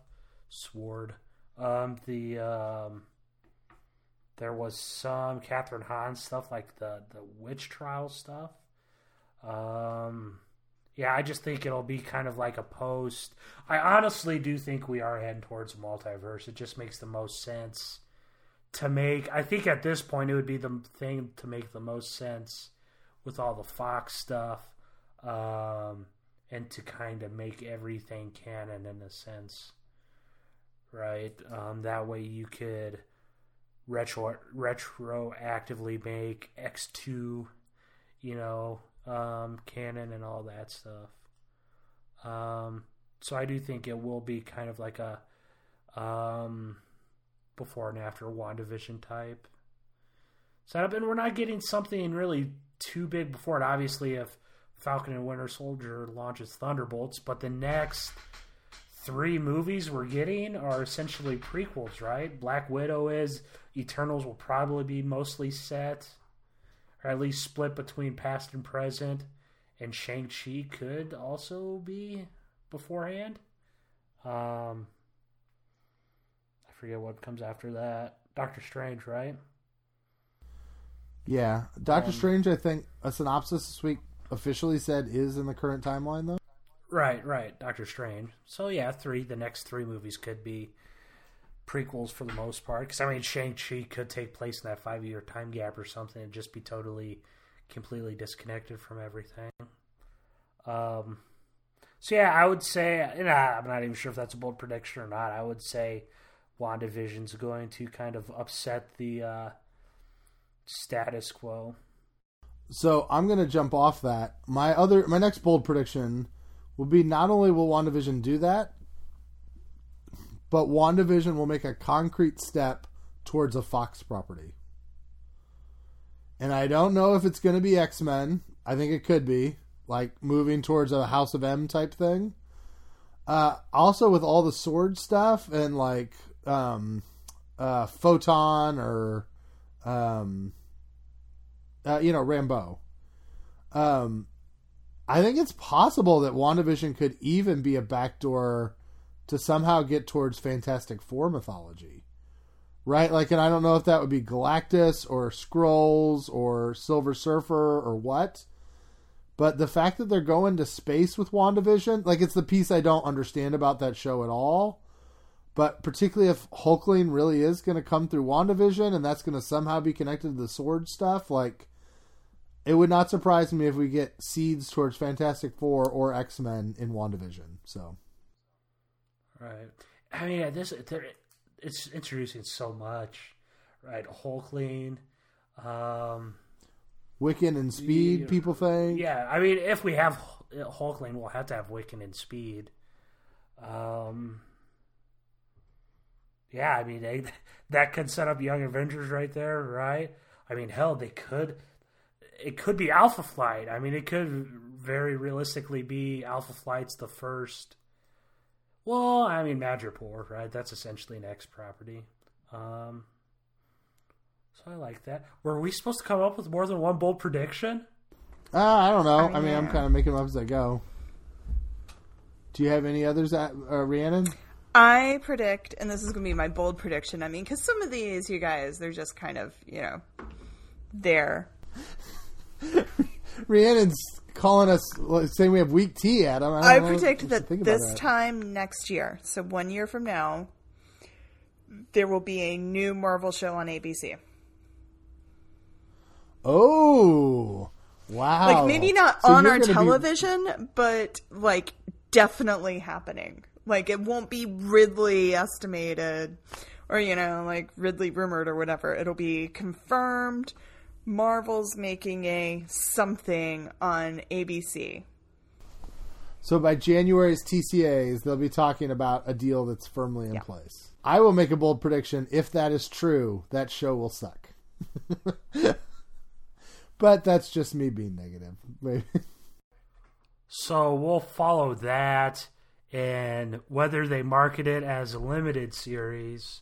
There was some Catherine Hahn stuff, like the witch trial stuff. Yeah, I just think it'll be kind of like a post. I honestly do think we are heading towards a multiverse. It just makes the most sense to make. I think at this point it would be the thing to make the most sense with all the Fox stuff, and to kind of make everything canon in a sense, right? That way you could retroactively make X2, you know, canon and all that stuff. So I do think it will be kind of like a before and after WandaVision type setup, and we're not getting something really too big before it. Obviously, if Falcon and Winter Soldier launches Thunderbolts, but the next three movies we're getting are essentially prequels, right? Black Widow is. Eternals will probably be mostly set, or at least split between past and present. And Shang-Chi could also be beforehand. I forget what comes after that. Doctor Strange, right? Yeah. Doctor Strange, I think a synopsis this week officially said is in the current timeline, though. Right. Doctor Strange. So, yeah, the next three movies could be prequels for the most part. Because, I mean, Shang-Chi could take place in that 5-year time gap or something and just be totally, completely disconnected from everything. So, yeah, I would say, and I'm not even sure if that's a bold prediction or not, I would say WandaVision's going to kind of upset the status quo. So I'm going to jump off that. My next bold prediction will be not only will WandaVision do that, but WandaVision will make a concrete step towards a Fox property. And I don't know if it's going to be X-Men. I think it could be, like, moving towards a House of M type thing. Also with all the sword stuff and like Photon or Rambo. I think it's possible that WandaVision could even be a backdoor to somehow get towards Fantastic Four mythology. Right? Like, and I don't know if that would be Galactus or Skrulls or Silver Surfer or what. But the fact that they're going to space with WandaVision, like, it's the piece I don't understand about that show at all. But particularly if Hulkling really is going to come through WandaVision and that's going to somehow be connected to the sword stuff, like, it would not surprise me if we get seeds towards Fantastic Four or X-Men in WandaVision. So, right. I mean, it's introducing so much, right? Hulkling, Wiccan and Speed, people think. Yeah, I mean, if we have Hulkling, we'll have to have Wiccan and Speed. Yeah, I mean, that could set up Young Avengers right there, right? I mean, hell, it could be Alpha Flight. I mean, it could very realistically be Alpha Flight's the first. Well, I mean, Madripoor, right? That's essentially an X property. So I like that. Were we supposed to come up with more than one bold prediction? I don't know. I mean, I'm kind of making them up as I go. Do you have any others, Rhiannon? I predict, and this is going to be my bold prediction, I mean, because some of these, you guys, they're just kind of, there. Rhiannon's calling us, saying we have weak tea, Adam. I predict that this time next year, so 1 year from now, there will be a new Marvel show on ABC. Oh, wow. Like, maybe not on our television, but, like, definitely happening. Like, it won't be Ridley estimated or, like, Ridley rumored or whatever. It'll be confirmed. Marvel's making a something on ABC. So by January's TCAs, they'll be talking about a deal that's firmly in place. I will make a bold prediction. If that is true, that show will suck. But that's just me being negative. Maybe. So we'll follow that. And whether they market it as a limited series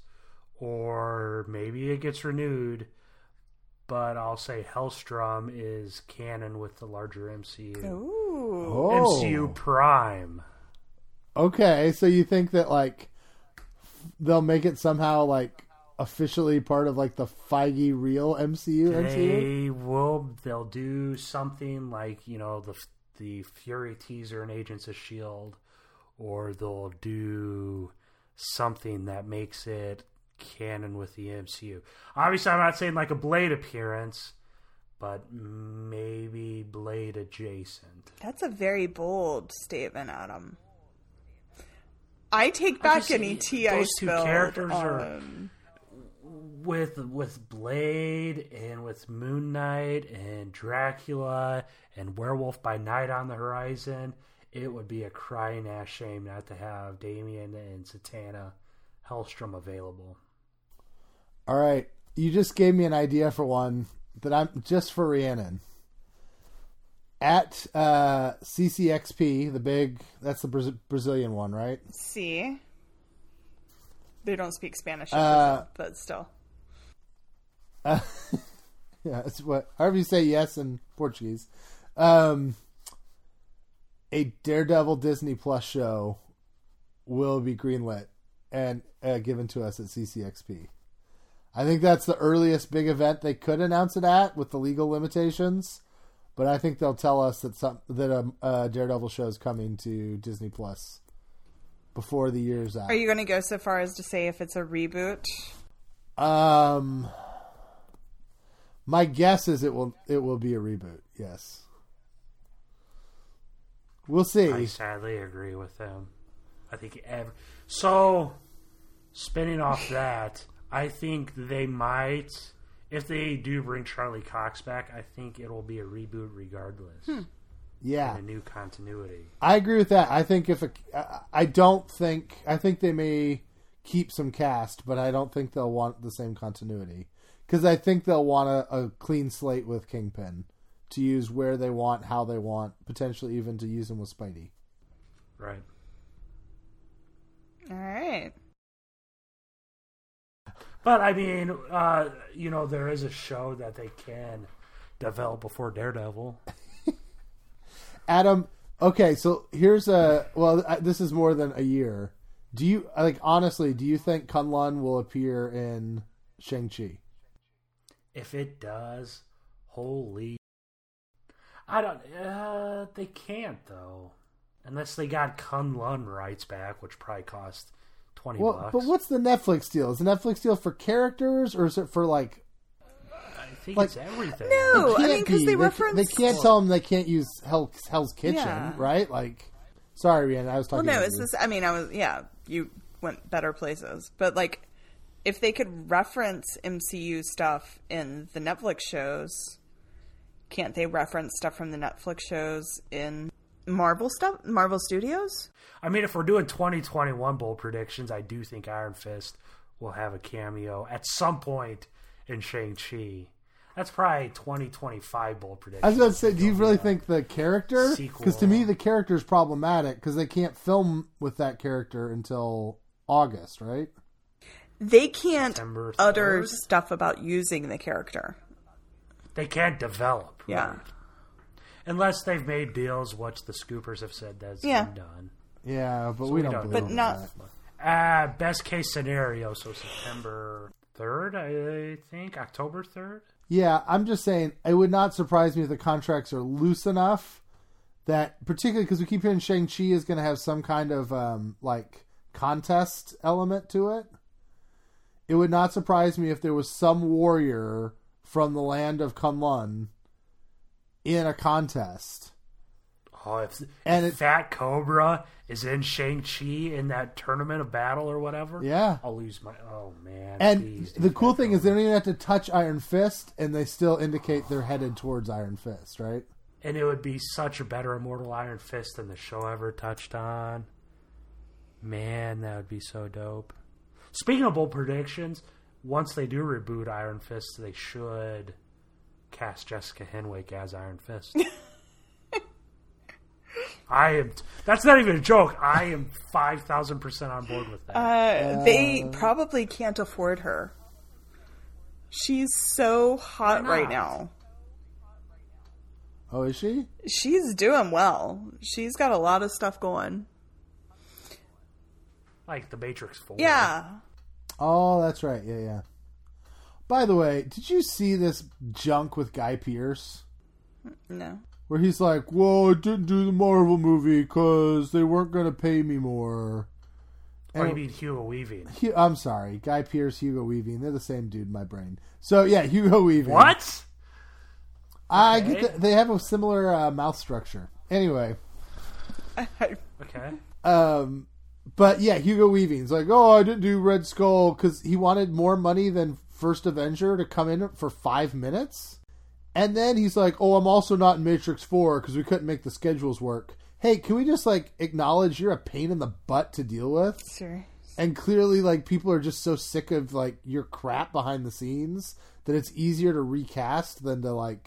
or maybe it gets renewed, but I'll say Hellstrom is canon with the larger MCU. Ooh. MCU Prime. Okay, so you think that, like, they'll make it somehow, like, officially part of, like, the Feige real MCU? They'll do something like, the Fury teaser and Agents of S.H.I.E.L.D. Or they'll do something that makes it canon with the MCU. Obviously, I'm not saying like a Blade appearance, but maybe Blade adjacent. That's a very bold statement, Adam. I take back any tea I spilled. Those two characters are with Blade and with Moon Knight and Dracula and Werewolf by Night on the horizon. It would be a crying ass shame not to have Damian and Satana Hellstrom available. All right. You just gave me an idea for one that I'm just for Rhiannon. At CCXP, the big... That's the Brazilian one, right? See? They don't speak Spanish, but still. Yeah, it's what... However you say yes in Portuguese. A Daredevil Disney Plus show will be greenlit and given to us at CCXP. I think that's the earliest big event they could announce it at with the legal limitations. But I think they'll tell us that a Daredevil show is coming to Disney Plus before the year's out. Are you going to go so far as to say if it's a reboot? My guess is it will be a reboot. Yes, we'll see. I sadly agree with them. I think spinning off that, I think they might. If they do bring Charlie Cox back, I think it'll be a reboot regardless. Yeah. And a new continuity. I agree with that. I think I think they may keep some cast, but I don't think they'll want the same continuity. Because I think they'll want a clean slate with Kingpin to use where they want, how they want, potentially even to use him with Spidey. Right. All right. But, I mean, there is a show that they can develop before Daredevil. Adam, okay, so here's this is more than a year. Do you think Kunlun will appear in Shang-Chi? If it does, holy... I don't... they can't, though. Unless they got Kunlun rights back, which probably cost... $20. But what's the Netflix deal? Is the Netflix deal for characters, or is it for like? I think it's everything. No, I mean because they reference. They can't tell them they can't use Hell's Kitchen, right? Like, sorry, Rihanna, I was talking. Well, no, it's this. I mean, you went better places, but like, if they could reference MCU stuff in the Netflix shows, can't they reference stuff from the Netflix shows in? Marvel stuff? Marvel Studios? I mean, if we're doing 2021 bold predictions, I do think Iron Fist will have a cameo at some point in Shang-Chi. That's probably 2025 bold predictions. I was about to say, do you really think the character? Because to me, the character is problematic because they can't film with that character until August, right? They can't utter stuff about using the character. They can't develop. Yeah. Right? Unless they've made deals, which the scoopers have said that's been done. Yeah, but so we don't believe that. Best case scenario, so September 3rd, I think, October 3rd? Yeah, I'm just saying, it would not surprise me if the contracts are loose enough that, particularly because we keep hearing Shang-Chi is going to have some kind of, contest element to it. It would not surprise me if there was some warrior from the land of Kunlun in a contest. Oh, if Fat Cobra is in Shang-Chi in that tournament of battle or whatever, yeah, I'll lose my... Oh, man. And the cool thing is they don't even have to touch Iron Fist, and they still indicate they're headed towards Iron Fist, right? And it would be such a better Immortal Iron Fist than the show ever touched on. Man, that would be so dope. Speaking of bold predictions, once they do reboot Iron Fist, they should... cast Jessica Henwick as Iron Fist. That's not even a joke. I am 5,000% on board with that. They probably can't afford her. She's so hot right now. Oh, is she? She's doing well. She's got a lot of stuff going. Like the Matrix 4. Yeah. Oh, that's right. Yeah, yeah. By the way, did you see this junk with Guy Pearce? No. Where he's like, well, I didn't do the Marvel movie because they weren't going to pay me more. And you mean Hugo Weaving? I'm sorry. Guy Pearce, Hugo Weaving. They're the same dude in my brain. So, yeah, Hugo Weaving. What? I get that. They have a similar mouth structure. Anyway. Okay. But, yeah, Hugo Weaving's like, oh, I didn't do Red Skull because he wanted more money than... First Avenger to come in for 5 minutes, and then he's like, oh, I'm also not in Matrix 4 because we couldn't make the schedules work. Hey, can we just acknowledge you're a pain in the butt to deal with? Sure. And clearly people are just so sick of your crap behind the scenes that it's easier to recast than to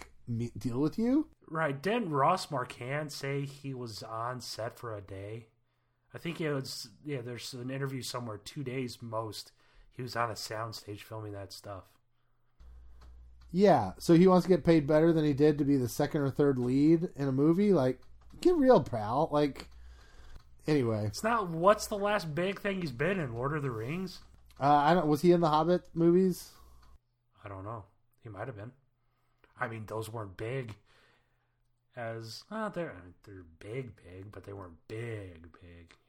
deal with you. Right. Didn't Ross Marquand say he was on set for a day? I think it was, yeah, there's an interview somewhere, 2 days most. He was on a soundstage filming that stuff. Yeah, so he wants to get paid better than he did to be the second or third lead in a movie? Like, get real, pal. Like, anyway. It's not, what's the last big thing he's been in? Lord of the Rings? Was he in the Hobbit movies? I don't know. He might have been. I mean, those weren't big as, they're big, but they weren't big,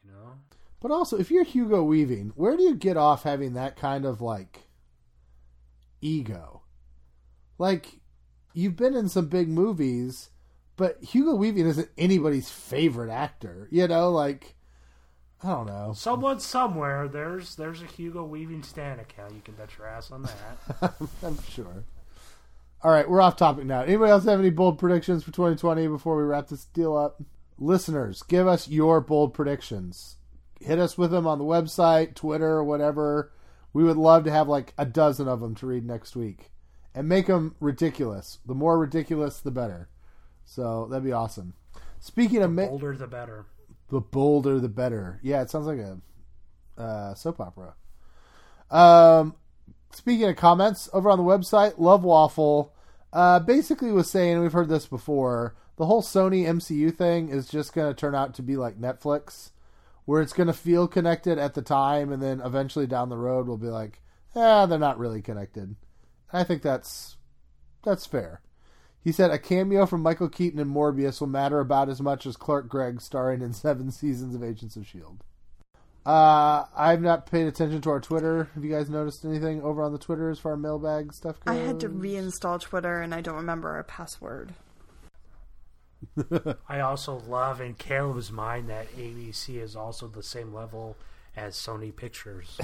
you know? But also, if you're Hugo Weaving, where do you get off having that kind of, like, ego? Like, you've been in some big movies, but Hugo Weaving isn't anybody's favorite actor. You know, like, I don't know. Someone somewhere, there's a Hugo Weaving Stan account. You can bet your ass on that. I'm sure. All right, we're off topic now. Anybody else have any bold predictions for 2020 before we wrap this deal up? Listeners, give us your bold predictions. Hit us with them on the website, Twitter, whatever. We would love to have like a dozen of them to read next week. And make them ridiculous. The more ridiculous, the better. So that'd be awesome. Speaking of... The bolder, the better. The bolder, the better. Yeah, it sounds like a soap opera. Speaking of comments, over on the website, Love Waffle basically was saying, we've heard this before, the whole Sony MCU thing is just going to turn out to be like Netflix, where it's going to feel connected at the time, and then eventually down the road we'll be like, they're not really connected. I think that's fair. He said a cameo from Michael Keaton and Morbius will matter about as much as Clark Gregg starring in 7 seasons of Agents of S.H.I.E.L.D. I've not paid attention to our Twitter. Have you guys noticed anything over on the Twitter as far as mailbag stuff goes? I had to reinstall Twitter and I don't remember our password. I also love in Caleb's mind that ABC is also the same level as Sony Pictures.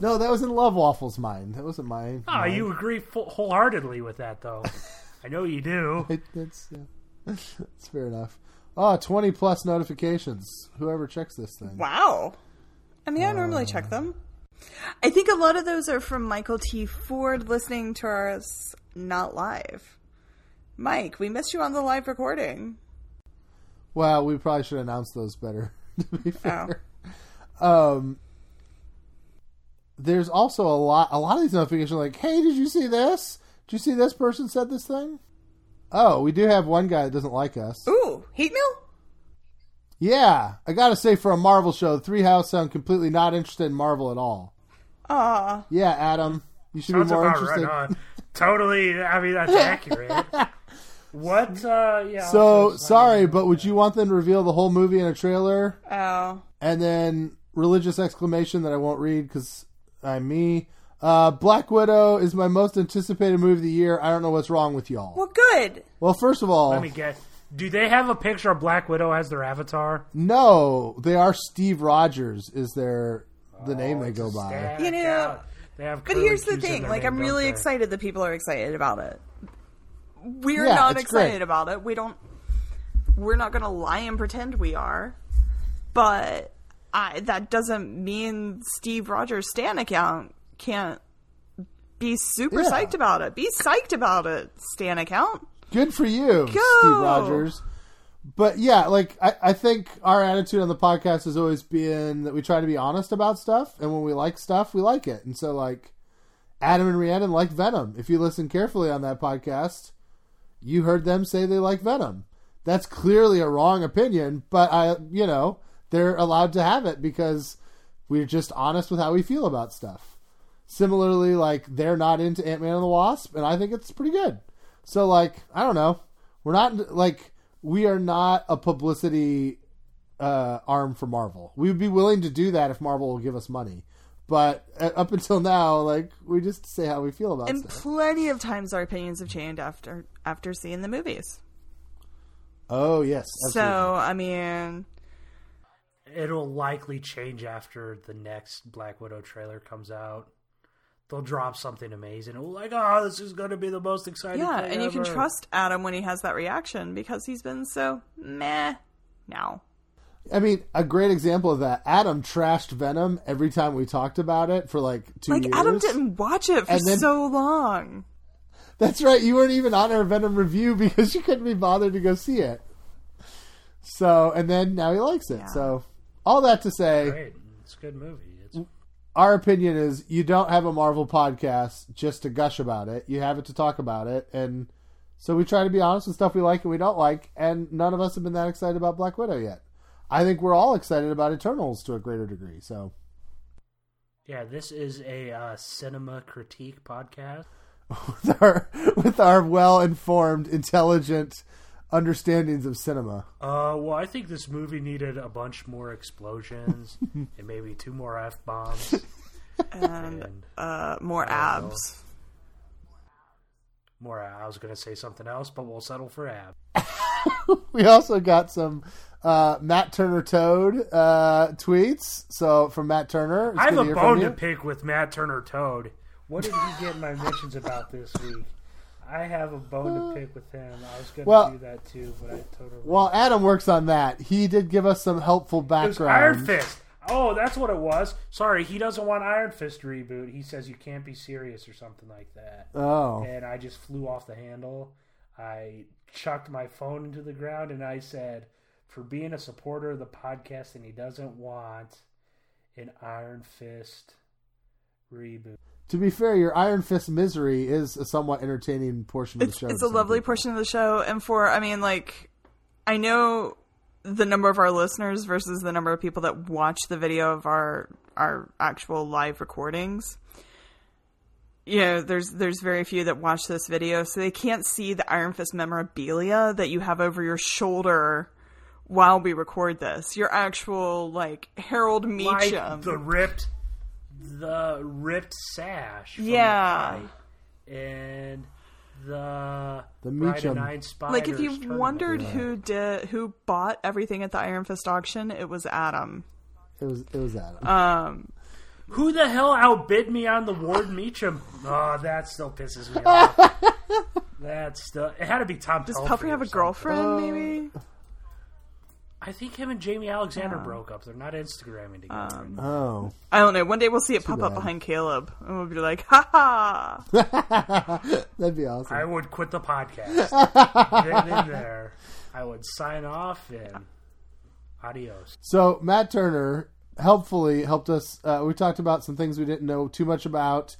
No, that was in Love Waffle's mind. That wasn't mine. Oh, you agree wholeheartedly with that, though. I know you do. That's fair enough. Oh, 20-plus notifications. Whoever checks this thing. Wow. I mean, I normally check them. I think a lot of those are from Michael T. Ford listening to us not live. Mike, we missed you on the live recording. Well, we probably should announce those better, to be fair. Oh. There's also a lot of these notifications are like, hey, did you see this? Did you see this person said this thing? Oh, we do have one guy that doesn't like us. Ooh, hate mail? Yeah. I gotta say, for a Marvel show, 3 House sound completely not interested in Marvel at all. Aw. Yeah, Adam. You should be more interested. Right on. Totally. I mean, that's accurate. What? Yeah. So, sorry, but would you want them to reveal the whole movie in a trailer? Oh. And then religious exclamation that I won't read because... I'm me. Black Widow is my most anticipated movie of the year. I don't know what's wrong with y'all. Well, good. Well, first of all... Let me guess. Do they have a picture of Black Widow as their avatar? No. They are Steve Rogers is their the name they go by. You know, they have but here's the thing. Like, I'm really excited that people are excited about it. We're not excited about it. We're not going to lie and pretend we are. But... that doesn't mean Steve Rogers' Stan account can't be super psyched about it. Be psyched about it, Stan account. Good for you, Steve Rogers. But yeah, like I think our attitude on the podcast has always been that we try to be honest about stuff, and when we like stuff, we like it. And so, like Adam and Rhiannon like Venom. If you listen carefully on that podcast, you heard them say they like Venom. That's clearly a wrong opinion, but they're allowed to have it because we're just honest with how we feel about stuff. Similarly, like they're not into Ant-Man and the Wasp, and I think it's pretty good. So like, I don't know. We're not like, we are not a publicity arm for Marvel. We would be willing to do that if Marvel will give us money. But up until now, like we just say how we feel about stuff. And plenty of times our opinions have changed after seeing the movies. Oh yes. Absolutely. So, I mean... It'll likely change after the next Black Widow trailer comes out. They'll drop something amazing. Like, oh, this is going to be the most exciting thing and you ever. Can trust Adam when he has that reaction because he's been so meh now. I mean, a great example of that, Adam trashed Venom every time we talked about it for like 2 years. Like, Adam didn't watch it for so long. That's right. You weren't even on our Venom review because you couldn't be bothered to go see it. So, and then now he likes it. Yeah. So, all that to say... Great. It's a good movie. Our opinion is you don't have a Marvel podcast just to gush about it. You have it to talk about it. And so we try to be honest with stuff we like and we don't like. And none of us have been that excited about Black Widow yet. I think we're all excited about Eternals to a greater degree. So, yeah, this is a cinema critique podcast. With our well-informed, intelligent understandings of cinema. Well, I think this movie needed a bunch more explosions and maybe 2 more F-bombs. And more abs. More abs. I was going to say something else, but we'll settle for abs. We also got some Matt Turner Toad tweets. So from Matt Turner. It's I have a bone to pick with Matt Turner Toad. What did he get in my mentions about this week? I have a bone to pick with him. I was going to do that too, but I totally... Well, Adam works on that. He did give us some helpful background. It was Iron Fist. Oh, that's what it was. Sorry, he doesn't want Iron Fist to reboot. He says you can't be serious or something like that. Oh. And I just flew off the handle. I chucked my phone into the ground and I said, for being a supporter of the podcast and he doesn't want an Iron Fist reboot. To be fair, your Iron Fist misery is a somewhat entertaining portion of the show. It's a lovely portion of the show. And I know the number of our listeners versus the number of people that watch the video of our actual live recordings. You know, there's very few that watch this video, so they can't see the Iron Fist memorabilia that you have over your shoulder while we record this. Your actual, Harold Meacham. The ripped... The ripped sash. Yeah. And the Bride of Nine Spiders. If you wondered who bought everything at the Iron Fist auction, it was Adam. It was Adam. Who the hell outbid me on the Ward Meacham? Oh, that still pisses me off. It had to be Tom Pelfrey. Does Pelfrey have a girlfriend, maybe? I think him and Jamie Alexander broke up. They're not Instagramming together. I don't know. One day we'll see it pop up behind Caleb. And we'll be like, ha ha. That'd be awesome. I would quit the podcast. Get in there. I would sign off and adios. So Matt Turner helpfully helped us. We talked about some things we didn't know too much about.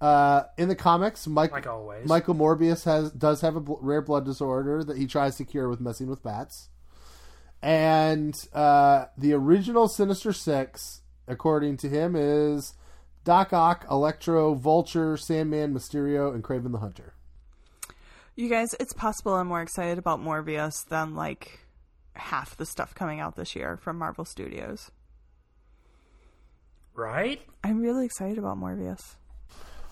In the comics, like always. Michael Morbius does have a rare blood disorder that he tries to cure with messing with bats. And the original Sinister Six, according to him, is Doc Ock, Electro, Vulture, Sandman, Mysterio, and Kraven the Hunter. You guys, it's possible I'm more excited about Morbius than, half the stuff coming out this year from Marvel Studios. Right? I'm really excited about Morbius.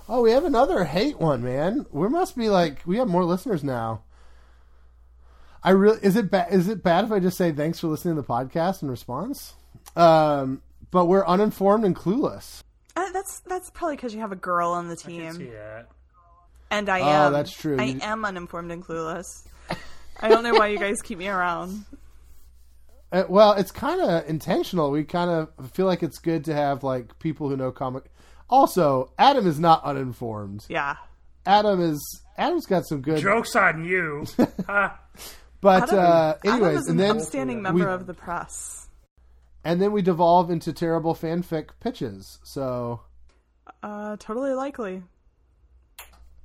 Oh, we have another hate one, man. We must be, we have more listeners now. Is it bad if I just say thanks for listening to the podcast in response? But we're uninformed and clueless. That's probably because you have a girl on the team. I can see that. And I am. Oh, that's true. I am uninformed and clueless. I don't know why you guys keep me around. Well, it's kind of intentional. We kind of feel like it's good to have people who know comic. Also, Adam is not uninformed. Yeah. Adam's got some good jokes on you. But anyways, and then upstanding member of the press. And then we devolve into terrible fanfic pitches. So, totally likely.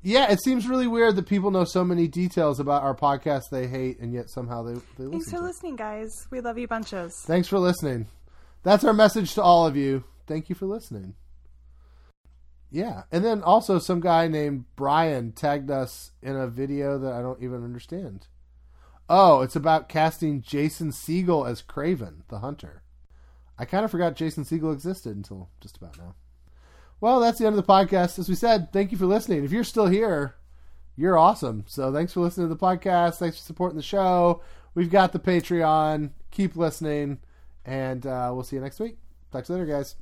Yeah, it seems really weird that people know so many details about our podcast they hate, and yet somehow they listen. Thanks for listening, guys. We love you bunches. Thanks for listening. That's our message to all of you. Thank you for listening. Yeah, and then also some guy named Brian tagged us in a video that I don't even understand. Oh, it's about casting Jason Segel as Kraven, the Hunter. I kind of forgot Jason Segel existed until just about now. Well, that's the end of the podcast. As we said, thank you for listening. If you're still here, you're awesome. So thanks for listening to the podcast. Thanks for supporting the show. We've got the Patreon. Keep listening, and we'll see you next week. Talk to you later, guys.